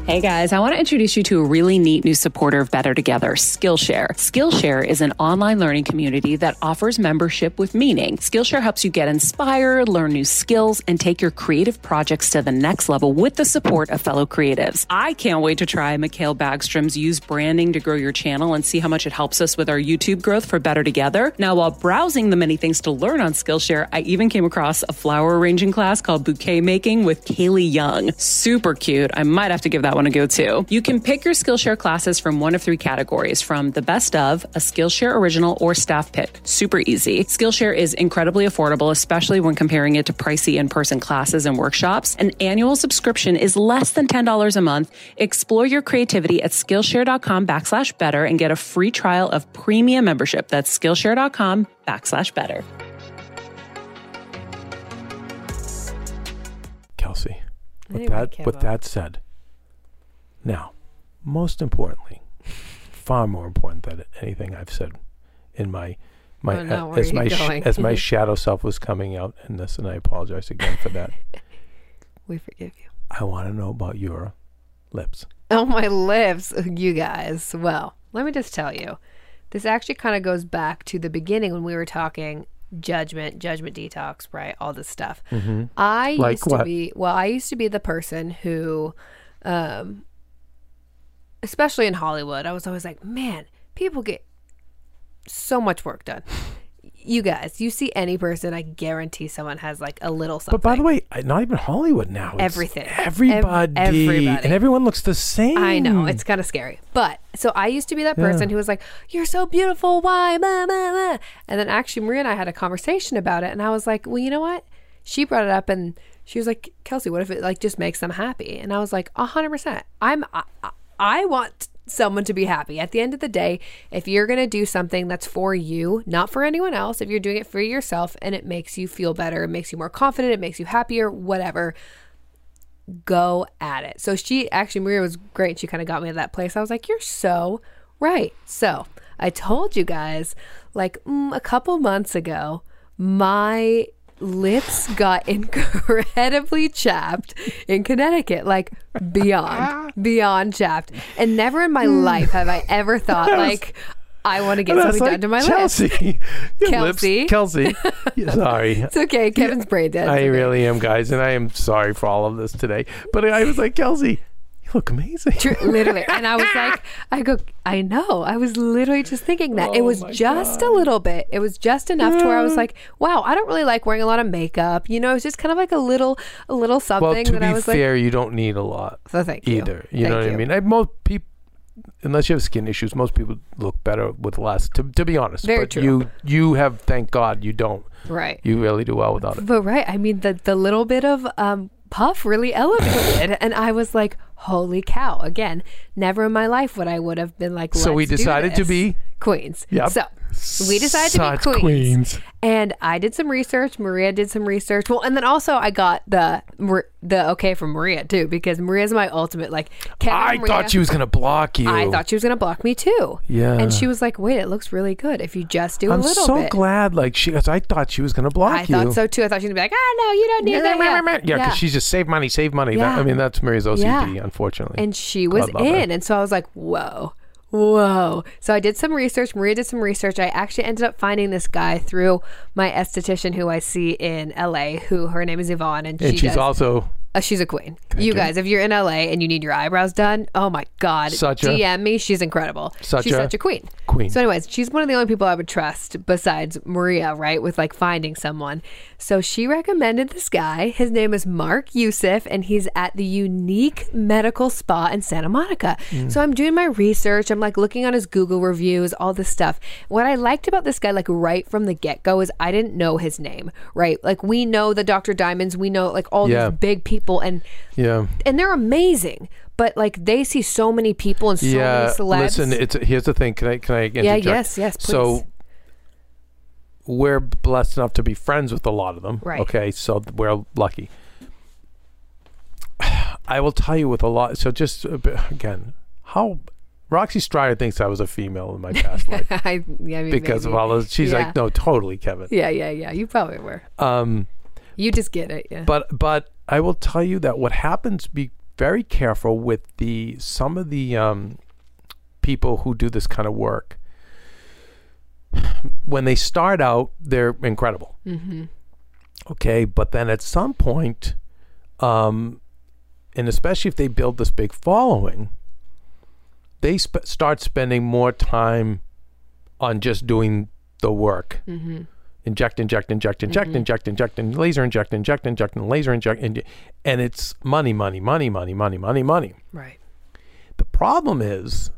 Hey guys, I want to introduce you to a really neat new supporter of Better Together, Skillshare. Skillshare is an online learning community that offers membership with meaning. Skillshare helps you get inspired, learn new skills, and take your creative projects to the next level with the support of fellow creatives. I can't wait to try Mikhail Bagstrom's Use Branding to Grow Your Channel and see how much it helps us with our YouTube growth for Better Together. Now, while browsing the many things to learn on Skillshare, I even came across a flower arranging class called Bouquet Making with Kaylee Young. Super cute. I might have to give that want to go to. You can pick your Skillshare classes from one of three categories, from the best of, a Skillshare original, or staff pick. Super easy. Skillshare is incredibly affordable, especially when comparing it to pricey in-person classes and workshops. An annual subscription is less than ten dollars a month. Explore your creativity at Skillshare.com backslash better and get a free trial of premium membership. That's Skillshare.com backslash better. Kelsey, with that, with that said, now, most importantly, far more important than anything I've said in my, my oh, no, as my sh- as my shadow self was coming out in this, and I apologize again for that. We forgive you. I want to know about your lips. Oh, my lips, you guys. Well, let me just tell you, this actually kind of goes back to the beginning when we were talking judgment, judgment detox, right? All this stuff. Mm-hmm. I like used what? to be, well, I used to be the person who, um, especially in Hollywood, I was always like, man, people get so much work done. You guys, you see any person, I guarantee someone has like a little something. But by the way, not even Hollywood now. It's everything. Everybody, Ev- everybody. And everyone looks the same. I know. It's kind of scary. But so I used to be that person yeah. who was like, you're so beautiful. Why? Blah, blah, blah. And then actually Maria and I had a conversation about it. And I was like, well, you know what? She brought it up and she was like, Kelsey, what if it like just makes them happy? And I was like, one hundred percent. I'm... I, I, I want someone to be happy. At the end of the day, if you're going to do something that's for you, not for anyone else, if you're doing it for yourself and it makes you feel better, it makes you more confident, it makes you happier, whatever, go at it. So she actually, Maria was great. She kind of got me to that place. I was like, you're so right. So I told you guys like mm, a couple months ago, my lips got incredibly chapped in Connecticut, like beyond, beyond chapped. And never in my life have I ever thought like, I want to get something like, done to my Chelsea, lips. Kelsey. Lips. Kelsey. Sorry. It's okay. Kevin's yeah, brain dead. I today. really am, guys. And I am sorry for all of this today. But I was like, Kelsey, you look amazing. True, literally. And I was like, I go, I know. I was literally just thinking that. Oh, it was just God. a little bit. It was just enough yeah. to where I was like, wow, I don't really like wearing a lot of makeup. You know, it's just kind of like a little a little something. Well, to that be I was fair, like, you don't need a lot so thank you. either. You thank know what you. I mean? I, most people, unless you have skin issues, most people look better with less, to, to be honest. Very but true. You, you have, thank God, you don't. Right. You really do well without it. But right. I mean, the, the little bit of... um. puff really elevated, and I was like, holy cow. Again, never in my life would I would have been like, so we decided to be queens. Yep. So we decided Such to be queens. queens. And I did some research. Maria did some research. Well, and then also I got the the okay from Maria too, because Maria's my ultimate like. Kevin I Maria, thought she was gonna block you. I thought she was gonna block me too. Yeah. And she was like, "Wait, it looks really good if you just do I'm a little so bit." I'm so glad. Like she, I thought she was gonna block I you. I thought so too. I thought she was gonna be like, "Oh no, you don't need yeah, that." Right, right, right. Yeah, because yeah. she's just save money, save money. Yeah. That, I mean, that's Maria's O C D, yeah. unfortunately. And she was in, and so I was like, "Whoa." Whoa. So I did some research. Maria did some research. I actually ended up finding this guy through my esthetician who I see in L A, who her name is Yvonne. And, and she she's does, also... Uh, she's a queen. Thank you guys, if you're in L A and you need your eyebrows done, oh my God. Such D M a, me. She's incredible. Such she's a, such a queen. Queen. So anyways, she's one of the only people I would trust besides Maria, right? With like finding someone. So she recommended this guy. His name is Mark Yusuf, and he's at the Unique Medical Spa in Santa Monica. Mm. So I'm doing my research. I'm like looking on his Google reviews, all this stuff. What I liked about this guy, like right from the get-go, is I didn't know his name, right? Like we know the Doctor Diamonds. We know like all yeah. these big people. People and yeah, and they're amazing, but like they see so many people and so yeah, many celebs. Listen, it's here's the thing. Can I can I interject? Yeah, yes, yes. Please. So we're blessed enough to be friends with a lot of them, right? Okay, so we're lucky. I will tell you with a lot. So just again, how Roxy Strider thinks I was a female in my past life I, yeah, I mean, because maybe. Of all those. She's yeah. like, no, totally, Kevin. Yeah, yeah, yeah. You probably were. Um, you just get it, yeah. But but. I will tell you that what happens, be very careful with the some of the um, people who do this kind of work. When they start out, they're incredible. Mm-hmm. Okay, but then at some point, um, and especially if they build this big following, they sp- start spending more time on just doing the work. Mm-hmm. Inject, inject, inject, inject, mm-hmm. inject, inject, inject, laser inject, inject, inject, and laser inject, inject, and it's money, money, money, money, money, money, money. Right. The problem is,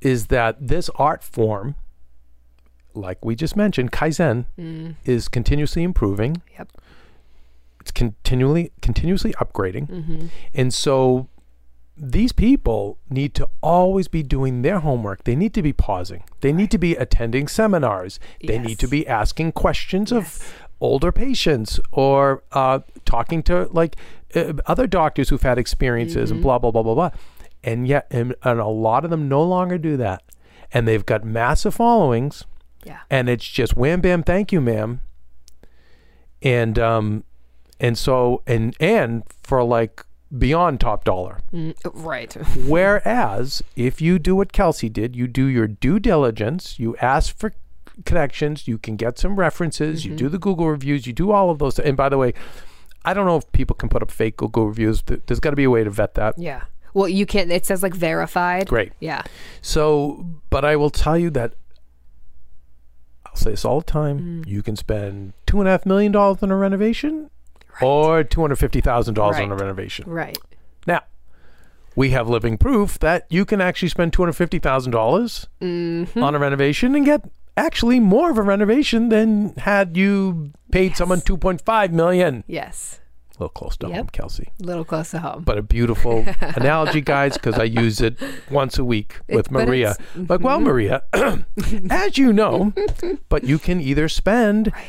is that this art form, like we just mentioned, Kaizen, mm. is continuously improving. Yep. It's continually, continuously upgrading, mm-hmm. and so these people need to always be doing their homework. They need to be pausing. They need to be attending seminars. They yes. need to be asking questions yes. of older patients or uh, talking to like uh, other doctors who've had experiences mm-hmm. and blah, blah, blah, blah, blah. And yet, and, and a lot of them no longer do that. And they've got massive followings. Yeah. And it's just wham, bam, thank you, ma'am. And, um, and so, and, and for like, beyond top dollar. Mm, right. Whereas if you do what Kelsey did, you do your due diligence, you ask for connections, you can get some references, mm-hmm. you do the Google reviews, you do all of those. And by the way, I don't know if people can put up fake Google reviews. There's got to be a way to vet that. Yeah. Well, you can. It says like verified. Great. Yeah. So, but I will tell you that I'll say this all the time. Mm. You can spend two and a half million dollars on a renovation. Right. Or two hundred fifty thousand dollars right. on a renovation. Right. Now, we have living proof that you can actually spend two hundred fifty thousand dollars mm-hmm. on a renovation and get actually more of a renovation than had you paid yes. someone two point five million dollars. Yes. A little close to yep. home, Kelsey. A little close to home. But a beautiful analogy, guys, because I use it once a week it, with Maria. Like, well, Maria, as you know, but you can either spend, right.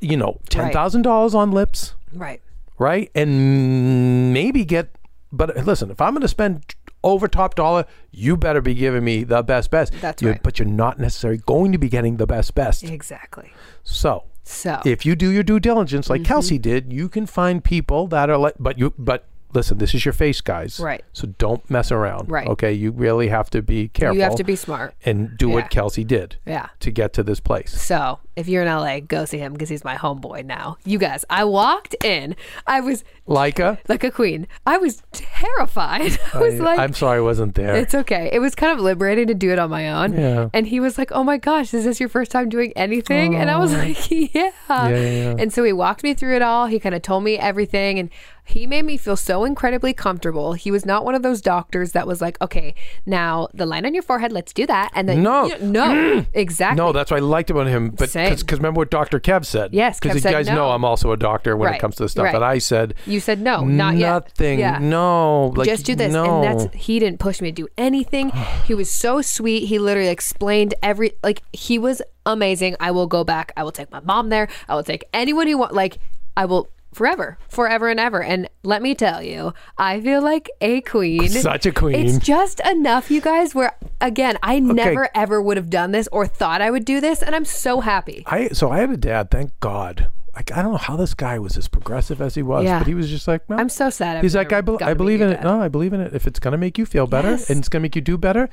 you know, ten thousand dollars right. on lips. Right. Right? And maybe get, but listen, if I'm going to spend over top dollar, you better be giving me the best best. That's you're, right. But you're not necessarily going to be getting the best best. Exactly. So, so. if you do your due diligence like mm-hmm. Kelsey did, you can find people that are like, but you, but listen, this is your face, guys. Right. So don't mess around. Right. Okay. You really have to be careful. You have to be smart. And do yeah. what Kelsey did. Yeah. To get to this place. So if you're in L A, go see him because he's my homeboy now. You guys, I walked in. I was like a like a queen. I was terrified. I was I, like, I'm sorry I wasn't there. It's okay. It was kind of liberating to do it on my own. Yeah. And he was like, "Oh my gosh, is this your first time doing anything?" Oh. And I was like, yeah. Yeah, yeah, yeah. And so he walked me through it all. He kind of told me everything, and He made me feel so incredibly comfortable. He was not one of those doctors that was like, okay, now the line on your forehead, let's do that. And then, no, you know, no, exactly. No, that's what I liked about him. But because remember what Doctor Kev said? Yes, because you guys no. know I'm also a doctor when right. it comes to this stuff. Right. But I said, you said no, not yet. Nothing. Yeah. No, like, just do this. No. And that's, he didn't push me to do anything. He was so sweet. He literally explained every, like, he was amazing. I will go back. I will take my mom there. I will take anyone who wants. Like, I will forever, forever and ever. And let me tell you, I feel like a queen. Such a queen. It's just enough, you guys, where, again, I okay. never, ever would have done this or thought I would do this. And I'm so happy. I So I had a dad, thank God. Like, I don't know how this guy was as progressive as he was, yeah. but he was just like, no. I'm so sad. I've He's like, I, be- I believe in it. No, I believe in it. If it's going to make you feel better yes. and it's going to make you do better.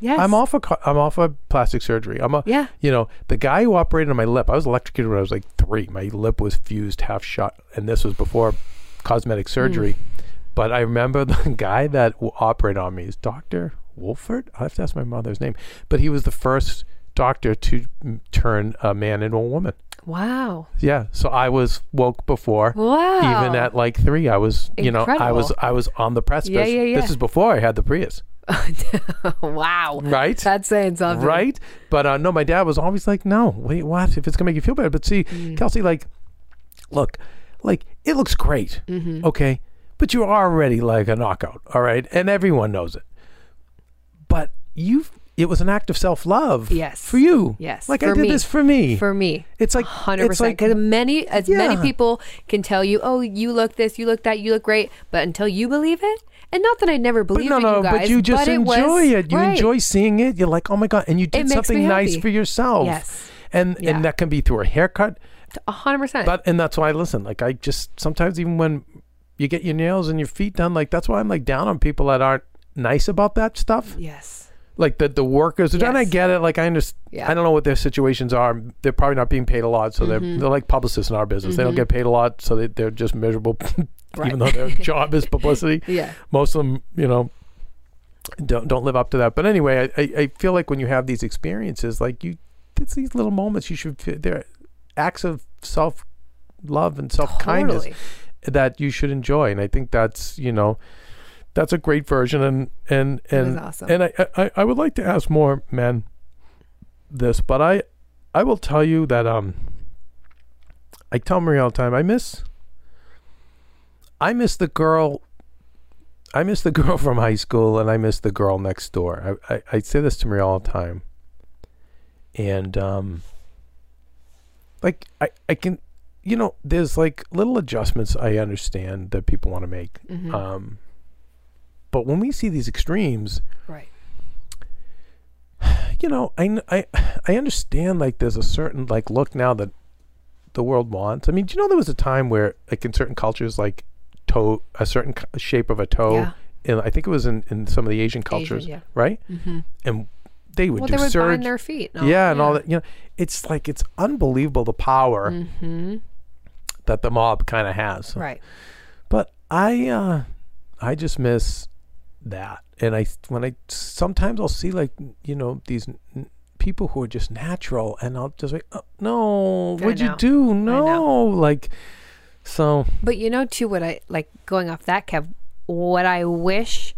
Yes. I'm off a, I'm off a plastic surgery. I'm a, yeah. you know, the guy who operated on my lip, I was electrocuted when I was like three. My lip was fused, half shut. And this was before cosmetic surgery. Mm. But I remember the guy that operated on me is Doctor Wolford. I'll have to ask my mother's name. But he was the first doctor to turn a man into a woman. Wow. Yeah. So I was woke before. Wow. Even at like three, I was, you Incredible. know, I was, I was on the precipice. Yeah, yeah, yeah. This is before I had the Prius. Wow. Right? That's saying something. Right? But uh, no, my dad was always like, no, wait, what? If it's going to make you feel better. But see, mm. Kelsey, like, look, like, it looks great. Mm-hmm. Okay. But you're already like a knockout. All right. And everyone knows it. But you've, it was an act of self-love. Yes. For you. Yes. Like, for I did me. this for me. For me. It's like one hundred percent. It's like, because many, as yeah. many people can tell you, oh, you look this, you look that, you look great. But until you believe it, and not that I never believed no, in no, you guys. No, no, but you just but enjoy it. Was, it. You right. enjoy seeing it. You're like, oh my God. And you did something nice for yourself. Yes. And yeah. and that can be through a haircut. one hundred percent. But, and that's why I listen. Like, I just, sometimes even when you get your nails and your feet done, like, that's why I'm like down on people that aren't nice about that stuff. Yes. Like the, the workers, yes. and I get it. Like I understand. Yeah. I don't know what their situations are. They're probably not being paid a lot, so mm-hmm. they're they're like publicists in our business. Mm-hmm. They don't get paid a lot, so they, they're just miserable, right. even though their job is publicity. Yeah, most of them, you know, don't don't live up to that. But anyway, I, I, I feel like when you have these experiences, like you, it's these little moments you should feel. They're acts of self love and self kindness totally. that you should enjoy, and I think that's you know. That's a great version, and and and awesome. and I, I I would like to ask more men this, but I I will tell you that um I tell Marie all the time I miss I miss the girl I miss the girl from high school, and I miss the girl next door. I I, I say this to Marie all the time, and um like I I can you know there's like little adjustments I understand that people want to make. Mm-hmm. Um, But when we see these extremes, right? You know, I, I, I understand like there's a certain like look now that the world wants. I mean, do you know there was a time where like in certain cultures, like toe, a certain shape of a toe, yeah. and I think it was in, in some of the Asian cultures, Asian, yeah. right? Mm-hmm. And they would well, do they would surge, bind their feet, and all yeah, that, and yeah. all that. You know, it's like it's unbelievable the power mm-hmm. that the mob kind of has, right? But I, uh, I just miss. That and I when I sometimes I'll see like you know these n- people who are just natural and I'll just like oh, no what'd you do no like so but you know too what I like going off that Kev what I wish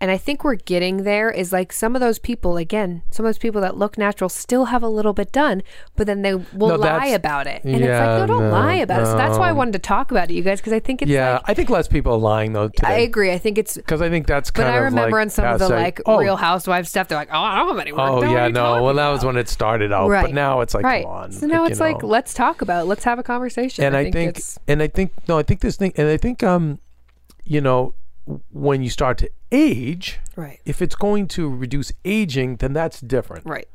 and I think we're getting there is like some of those people again some of those people that look natural still have a little bit done but then they will no, lie about it and yeah, it's like no don't no, lie about no. it so that's why I wanted to talk about it you guys because I think it's yeah like, I think less people are lying though today. I agree I think it's because I think that's kind of I remember like on some of the like oh, Real Housewives stuff they're like oh I don't have any work oh yeah no well that about? was when it started out right. but now it's like right. come on so now like, it's like know. let's talk about it. Let's have a conversation and I, I think, think and I think no I think this thing and I think um you know when you start to age, right? If it's going to reduce aging, then that's different, right?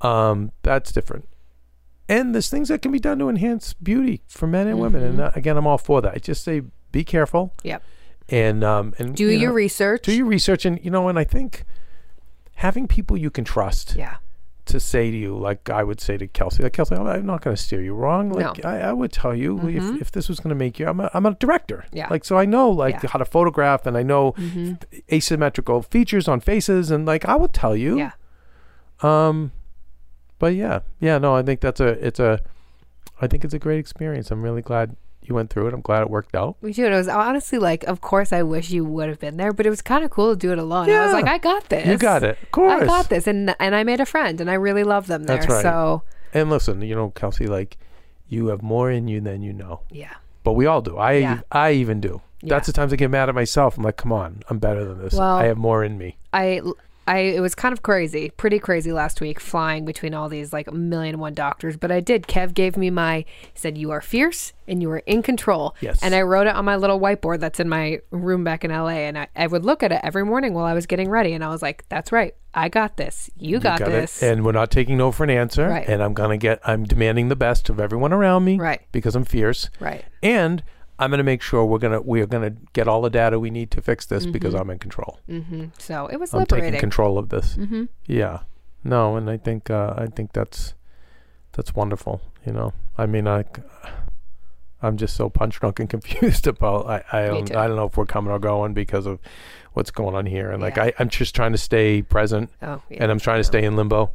Um, that's different. And there's things that can be done to enhance beauty for men and mm-hmm. women. And uh, again, I'm all for that. I just say be careful. Yep. And um, and do you your know, research. Do your research, and you know, and I think having people you can trust, yeah, to say to you, like I would say to Kelsey, like Kelsey, I'm, I'm not going to steer you wrong. Like no. I, I would tell you mm-hmm. if, if this was going to make you, I'm a, I'm a director. Yeah. Like, so I know like yeah. how to photograph and I know mm-hmm. f- asymmetrical features on faces and like, I would tell you, yeah. um, but yeah, yeah, no, I think that's a, it's a, I think it's a great experience. I'm really glad you went through it. I'm glad it worked out. We do. It was honestly like, of course, I wish you would have been there, but it was kind of cool to do it alone. Yeah. I was like, I got this. You got it. Of course. I got this. And and I made a friend and I really love them there. That's right. So. And listen, you know, Kelsey, like you have more in you than you know. Yeah. But we all do. I yeah. I even do. Yeah. That's the times I get mad at myself. I'm like, come on, I'm better than this. Well, I have more in me. I... I, it was kind of crazy, pretty crazy last week, flying between all these like a million and one doctors. But I did. Kev gave me my, he said, you are fierce and you are in control. Yes. And I wrote it on my little whiteboard that's in my room back in L A. And I, I would look at it every morning while I was getting ready. And I was like, that's right. I got this. You got, you got this. It. And we're not taking no for an answer. Right. And I'm going to get, I'm demanding the best of everyone around me. Right. Because I'm fierce. Right. And I'm going to make sure we're going to we're going to get all the data we need to fix this mm-hmm. because I'm in control. Mm-hmm. So it was I'm liberating. I'm taking control of this. Mm-hmm. Yeah, no, and I think uh, I think that's that's wonderful. You know, I mean, I I'm just so punch drunk and confused about I I don't, I don't know if we're coming or going because of what's going on here, and yeah. like I I'm just trying to stay present, oh, yeah, and I'm trying to stay in limbo.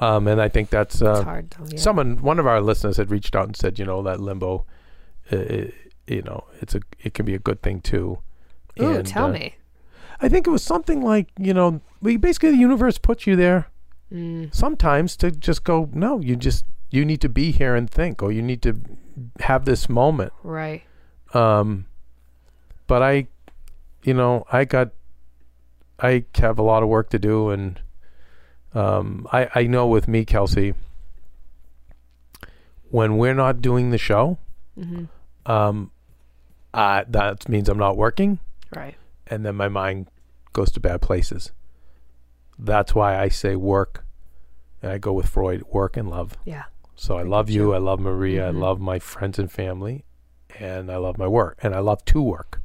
Um, and I think that's uh, hard. Oh, yeah. Someone, one of our listeners had reached out and said, you know, that limbo. Uh, it, you know, it's a, it can be a good thing too. Ooh, and, tell uh, me. I think it was something like, you know, we basically the universe puts you there mm. sometimes to just go, no, you just, you need to be here and think, or you need to have this moment. Right. Um, but I, you know, I got, I have a lot of work to do. And um, I, I know with me, Kelsey, when we're not doing the show, mm-hmm. um, Uh, that means I'm not working. Right. And then my mind goes to bad places. That's why I say work. And I go with Freud, work and love. Yeah. So I love you. Too. I love Maria. Mm-hmm. I love my friends and family. And I love my work. And I love to work.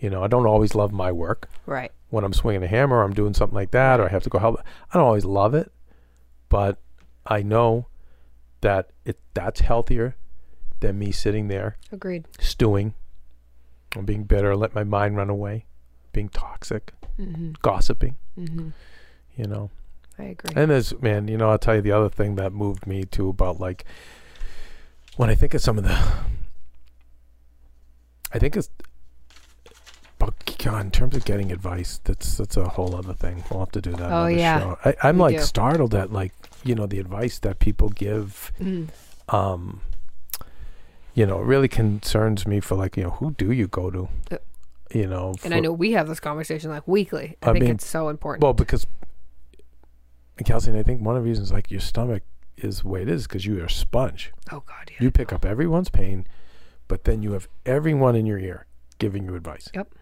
You know, I don't always love my work. Right. When I'm swinging a hammer or I'm doing something like that or I have to go help. I don't always love it. But I know that it that's healthier than me sitting there. Agreed. Stewing. I'm being bitter, let my mind run away, being toxic, mm-hmm. gossiping, mm-hmm. you know. I agree. And there's, man, you know, I'll tell you the other thing that moved me too about like, when I think of some of the, I think it's, in terms of getting advice, that's that's a whole other thing. We'll have to do that. Oh, yeah. Show. I, I'm we like do. startled at like, you know, the advice that people give, mm. um, you know, it really concerns me for like, you know, who do you go to, you know? For, and I know we have this conversation like weekly. I, I think mean, it's so important. Well, because, Kelsey, and I think one of the reasons like your stomach is the way it is because you are a sponge. Oh, God, yeah. You pick up everyone's pain, but then you have everyone in your ear giving you advice. Yep.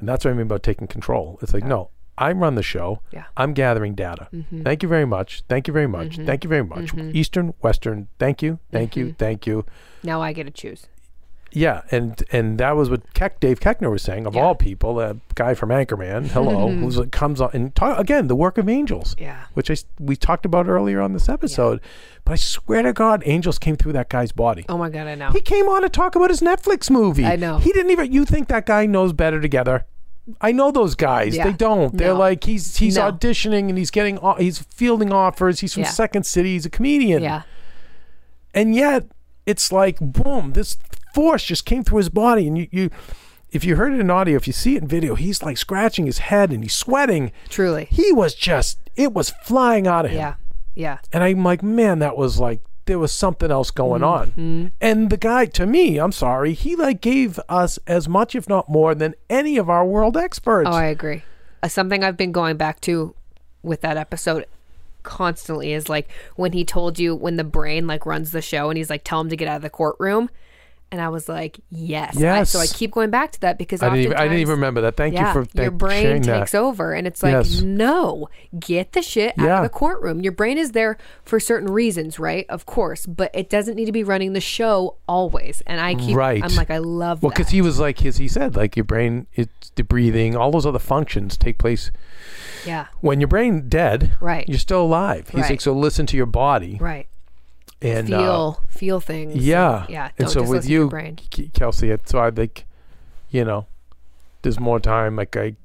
And that's what I mean about taking control. It's like, yeah. no, I run the show. Yeah. I'm gathering data. Mm-hmm. Thank you very much. Thank you very much. Mm-hmm. Thank you very much. Mm-hmm. Eastern, Western, thank you, thank mm-hmm. you, thank you. Now I get to choose. Yeah, and and that was what Keck, Dave Koechner was saying, of yeah. all people, that guy from Anchorman, hello, mm-hmm. who comes on, and talk, again, the work of angels, yeah, which I, we talked about earlier on this episode, yeah. but I swear to God, angels came through that guy's body. Oh my God, I know. He came on to talk about his Netflix movie. I know. He didn't even, you think that guy knows better together? I know those guys. Yeah. They don't. They're no. like he's he's no. auditioning and he's getting he's fielding offers. He's from yeah. Second City. He's a comedian. Yeah. And yet it's like boom, this force just came through his body. And you, you, if you heard it in audio, if you see it in video, he's like scratching his head and he's sweating. Truly, he was just it was flying out of him. Yeah, yeah. And I'm like, man, that was like there was something else going mm-hmm. on. And the guy, to me, I'm sorry, he like gave us as much, if not more, than any of our world experts. Oh, I agree. Uh, something I've been going back to with that episode constantly is like when he told you when the brain like runs the show and he's like, tell him to get out of the courtroom. And I was like, yes. yes. I, so I keep going back to that because I didn't even, I didn't even remember that. Thank yeah, you for th- your brain sharing takes that. over, and it's like, yes. no, get the shit yeah. out of the courtroom. Your brain is there for certain reasons, right? Of course, but it doesn't need to be running the show always. And I keep, right. I'm like, I love well, that. Well, because he was like, his, he said, like your brain, it's the breathing, all those other functions take place. Yeah. When your brain dead, right. you're still alive. He's right. like, so listen to your body. Right. And feel uh, feel things yeah and, yeah don't and so with you Kelsey, so I think you know there's more time like I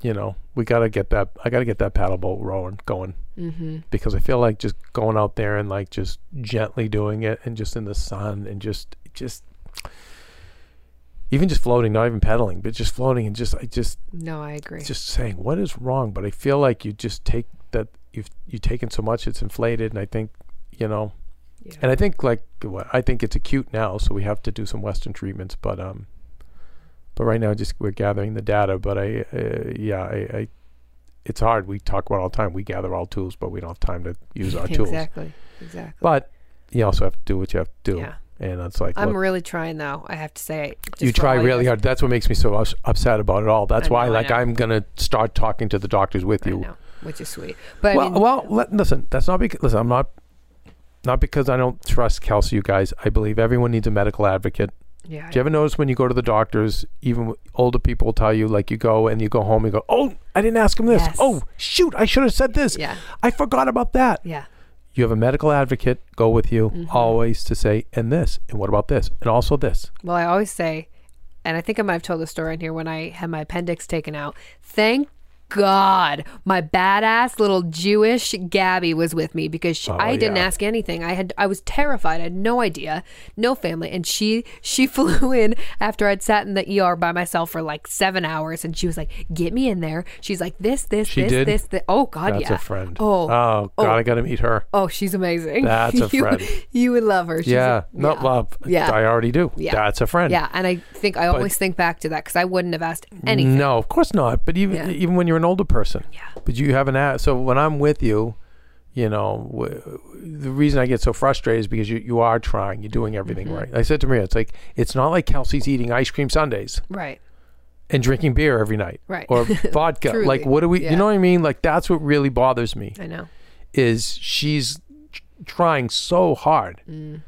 you know we gotta get that I gotta get that paddle boat rolling going mm-hmm. because I feel like just going out there and like just gently doing it and just in the sun and just just even just floating, not even pedaling, but just floating and just, I just, no, I agree. Just saying, what is wrong? But I feel like you just take that, you've, you've taken so much, it's inflated. And I think, you know, yeah. and I think like, well, I think it's acute now. So we have to do some Western treatments, but, um, but right now just, we're gathering the data, but I, uh, yeah, I, I, it's hard. We talk about all the time. We gather all tools, but we don't have time to use our exactly. tools. Exactly. Exactly. But you also have to do what you have to do. Yeah. And it's like, I'm look, really trying though. I have to say, just you try really hard. That's what makes me so ups- upset about it all. That's know, why, like, I'm gonna start talking to the doctors with I you, know, which is sweet. But well, I mean, well, let, listen, that's not because listen, I'm not not because I don't trust Kelsey. You guys, I believe everyone needs a medical advocate. Yeah. Do you ever notice when you go to the doctors, even older people will tell you, like, you go and you go home and you go, oh, I didn't ask him this. Yes. Oh, shoot, I should have said this. Yeah. I forgot about that. Yeah. You have a medical advocate go with you mm-hmm. always to say, and this, and what about this, and also this. Well, I always say, and I think I might have told the story in here when I had my appendix taken out, thank God my badass little Jewish Gabby was with me, because she, oh, I didn't yeah. ask anything. I had I was terrified. I had no idea, no family. And she she flew in after I'd sat in the E R by myself for like seven hours and she was like, get me in there. She's like, this, this, she this, did? this, this. Oh God, that's yeah. That's a friend. Oh, oh God, oh. I gotta meet her. Oh, she's amazing. That's a friend. You, you would love her. She's yeah, a, not yeah. love. Yeah. I already do. Yeah. That's a friend. Yeah, and I think I always but, think back to that because I wouldn't have asked anything. No, of course not. But even yeah. even when you're an older person, yeah. but you haven't asked. So when I'm with you, you know, w- the reason I get so frustrated is because you, you are trying, you're doing everything mm-hmm. right. I said to Maria, it's like, it's not like Kelsey's eating ice cream sundaes, right, and drinking beer every night, right, or vodka. Like, what do we? Yeah. You know what I mean? Like, that's what really bothers me. I know, is she's tr- trying so hard. Mm.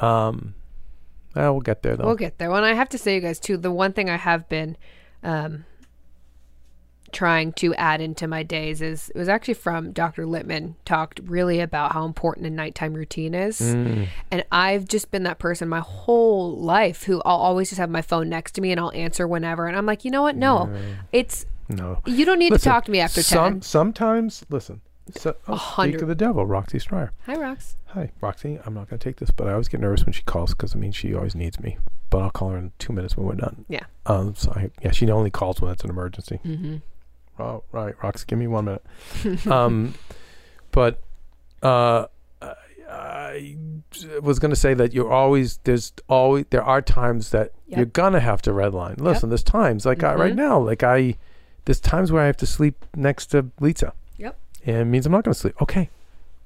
Um, eh, we'll get there though. We'll get there. Well, and I have to say, you guys, too, the one thing I have been, um. trying to add into my days is, it was actually from Doctor Littman, talked really about how important a nighttime routine is. Mm. And I've just been that person my whole life who I'll always just have my phone next to me and I'll answer whenever. And I'm like, you know what? No, mm. it's, no, you don't need listen, to talk to me after some, ten. Sometimes, listen, so, oh, speak to the devil, Roxy Strider. Hi, Rox. Hi, Roxy. I'm not going to take this, but I always get nervous when she calls because it means she always needs me. But I'll call her in two minutes when we're done. Yeah. Um. So I, yeah, she only calls when it's an emergency. Mm-hmm. Oh, right, Rox, give me one minute. Um, but uh, I, I was going to say that you're always, there's always, there are times that yep. you're going to have to redline. Listen, yep. there's times, like mm-hmm. I, right now, like I, there's times where I have to sleep next to Lisa. Yep. And it means I'm not going to sleep. Okay.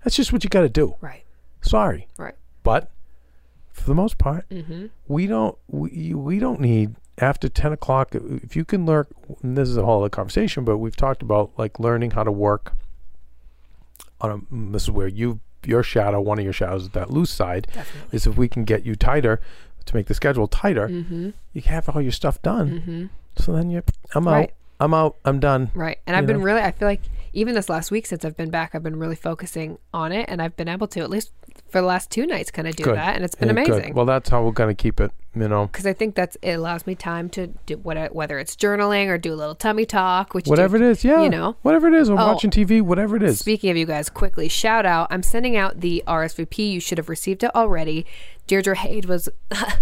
That's just what you got to do. Right. Sorry. Right. But for the most part, mm-hmm. we don't, we, we don't need, after ten o'clock, if you can learn, and this is a whole other conversation, but we've talked about like learning how to work on a, this is where you, your shadow, one of your shadows is that loose side, Definitely. is if we can get you tighter, to make the schedule tighter, mm-hmm. you have all your stuff done. Mm-hmm. So then you're, I'm right. out, I'm out, I'm done. Right. And I've know? been really, I feel like even this last week since I've been back, I've been really focusing on it, and I've been able to at least for the last two nights kind of do good. that, and it's been and amazing. Good. Well, that's how we're going to keep it, you know. Because I think that's, it allows me time to do what I, whether it's journaling or do a little tummy talk, which whatever do, it is, yeah, you know, whatever it is, or oh, watching T V, whatever it is. Speaking of you guys, quickly shout out, I'm sending out the R S V P. You should have received it already. Deirdre Haid was,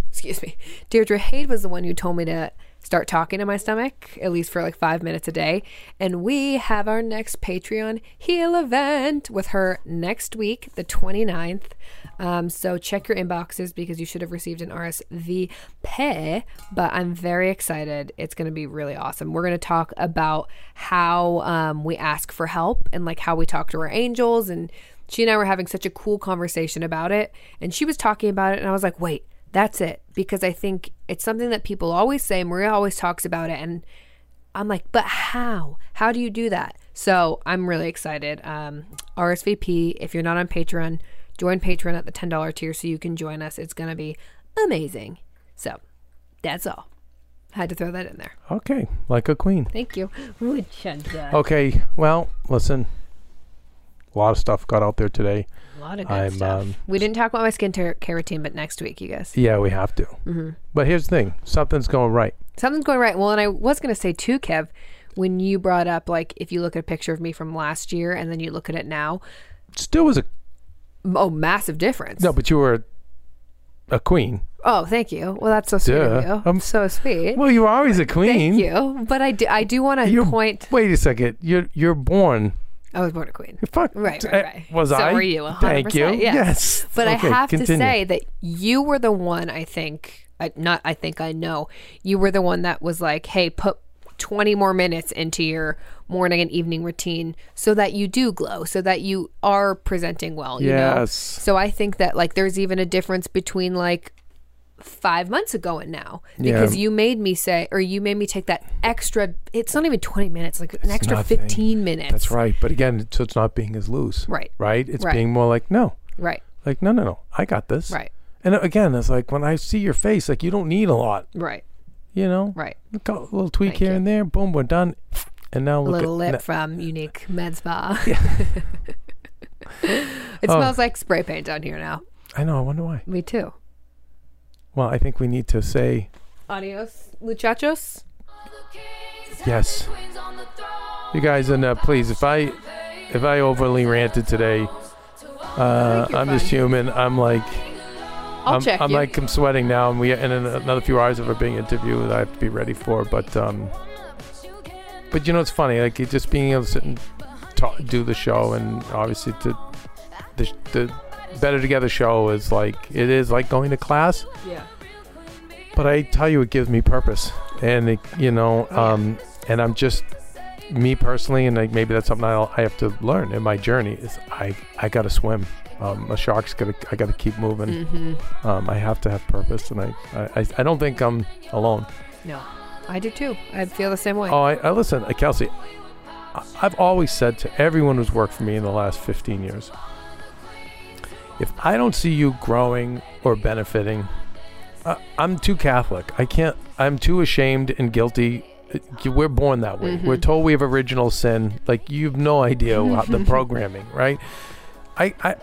excuse me, Deirdre Haid was the one who told me to start talking to my stomach, at least for like five minutes a day. And we have our next Patreon Heal event with her next week, the twenty-ninth. Um, so check your inboxes because you should have received an R S V P. But I'm very excited. It's going to be really awesome. We're going to talk about how um, we ask for help and like how we talk to our angels. And she and I were having such a cool conversation about it. And she was talking about it and I was like, wait, that's it. Because I think it's something that people always say. Maria always talks about it. And I'm like, but how? How do you do that? So I'm really excited. Um, R S V P, if you're not on Patreon, join Patreon at the ten dollars tier so you can join us. It's going to be amazing. So that's all. I had to throw that in there. Okay. Like a queen. Thank you. Okay. Well, listen. A lot of stuff got out there today. A lot of good I'm, stuff. Um, we didn't talk about my skincare routine, but next week, you guys. Yeah, we have to. Mm-hmm. But here's the thing. Something's going right. Something's going right. Well, and I was going to say too, Kev, when you brought up, like, if you look at a picture of me from last year and then you look at it now. Still was a... Oh, massive difference. No, but you were a queen. Oh, thank you. Well, that's so sweet Duh. of you. I'm so sweet. Well, you're always a queen. Thank you. But I do, I do want to point... Wait a second. You're you're born... I was born a queen. Fuck. Right, right, right. Was so I? So were you. one hundred percent. Thank you. Yes. yes. But okay, I have continue. to say that you were the one, I think... I, not I think I know. You were the one that was like, hey, put twenty more minutes into your morning and evening routine so that you do glow, so that you are presenting well. You yes. know? So I think that like there's even a difference between like... five months ago and now, because yeah. you made me say, or you made me take that extra, it's not even twenty minutes, like it's an extra nothing. fifteen minutes. That's right. But again, so it's not being as loose. Right. Right. It's right. being more like, no. Right. Like, no, no, no. I got this. Right. And again, it's like when I see your face, like you don't need a lot. Right. You know? Right. A little tweak Thank here you. and there. Boom, we're done. And now look a little at, lip na- from Unique Med Spa. Yeah. It oh. smells like spray paint down here now. I know. I wonder why. Me too. Well, I think we need to say... Adios, muchachos. Yes. You guys, and uh, please, if I if I overly ranted today, uh, I'm fine. just human. I'm like... I'll I'm, check I'm you. like, I'm sweating now, and we and in another few hours of a big interview that I have to be ready for, but... um, But, you know, it's funny. Like, just being able to sit and talk, do the show, and obviously to... the, the Better Together show is like, it is like going to class. Yeah. But I tell you, it gives me purpose. And, it, you know, um, and I'm just, me personally, and like maybe that's something I'll, I have to learn in my journey is I, I got to swim. Um, a shark's got to, I got to keep moving. Mm-hmm. Um, I have to have purpose. And I, I, I don't think I'm alone. No, I do too. I feel the same way. Oh, I, I listen, Kelsey, I've always said to everyone who's worked for me in the last fifteen years, if I don't see you growing or benefiting, uh, I'm too Catholic. I can't, I'm too ashamed and guilty. We're born that way. Mm-hmm. We're told we have original sin. Like, you have no idea about the programming, right? I, I,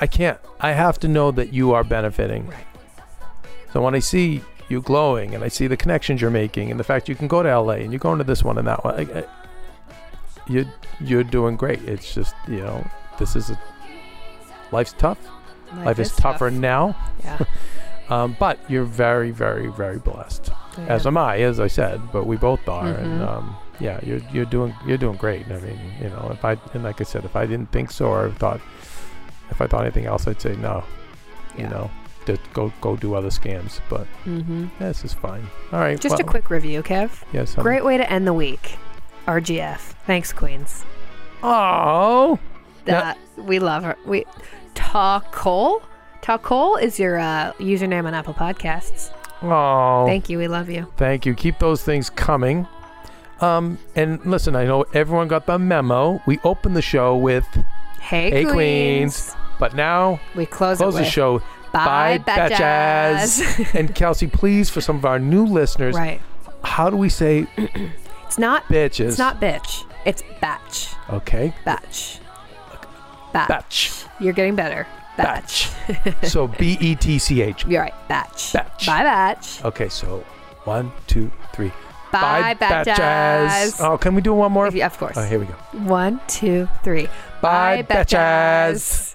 I can't. I have to know that you are benefiting. Right. So when I see you glowing and I see the connections you're making and the fact you can go to L A and you're going to this one and that one, I, I, you're, you're doing great. It's just, you know, this is a, Life's tough. Life, Life is, is tougher tough. now. Yeah. um, but you're very, very, very blessed. Yeah. As am I, as I said. But we both are, mm-hmm. and um, yeah, you're you're doing you're doing great. I mean, you know, if I and like I said, if I didn't think so or thought, if I thought anything else, I'd say no. Yeah. You know, just go go do other scams. But mm-hmm. yeah, this is fine. All right. Just well, a quick review, Kev. Yes. Honey. Great way to end the week. R G F. Thanks, Queens. Oh. That now, we love her. We. Tacole? Tacole is your uh, username on Apple Podcasts. Oh. Thank you. We love you. Thank you. Keep those things coming. Um, and listen, I know everyone got the memo. We opened the show with Hey, hey Queens. Queens. But now we close, close it with, the show. Bye, Bye Betchaz. And Kelsey, please, for some of our new listeners, right. how do we say It's not bitches. It's not bitch. It's batch. Okay. Batch. Batch. Batch. You're getting better. Batch. Batch. So B E T C H. You're right. Batch. Batch. Bye, Batch. Okay, so one, two, three. Bye, Bye Batchaz. Batchaz. Oh, can we do one more? You, of course. Oh, here we go. One, two, three. Bye, Bye Batchaz. Batchaz.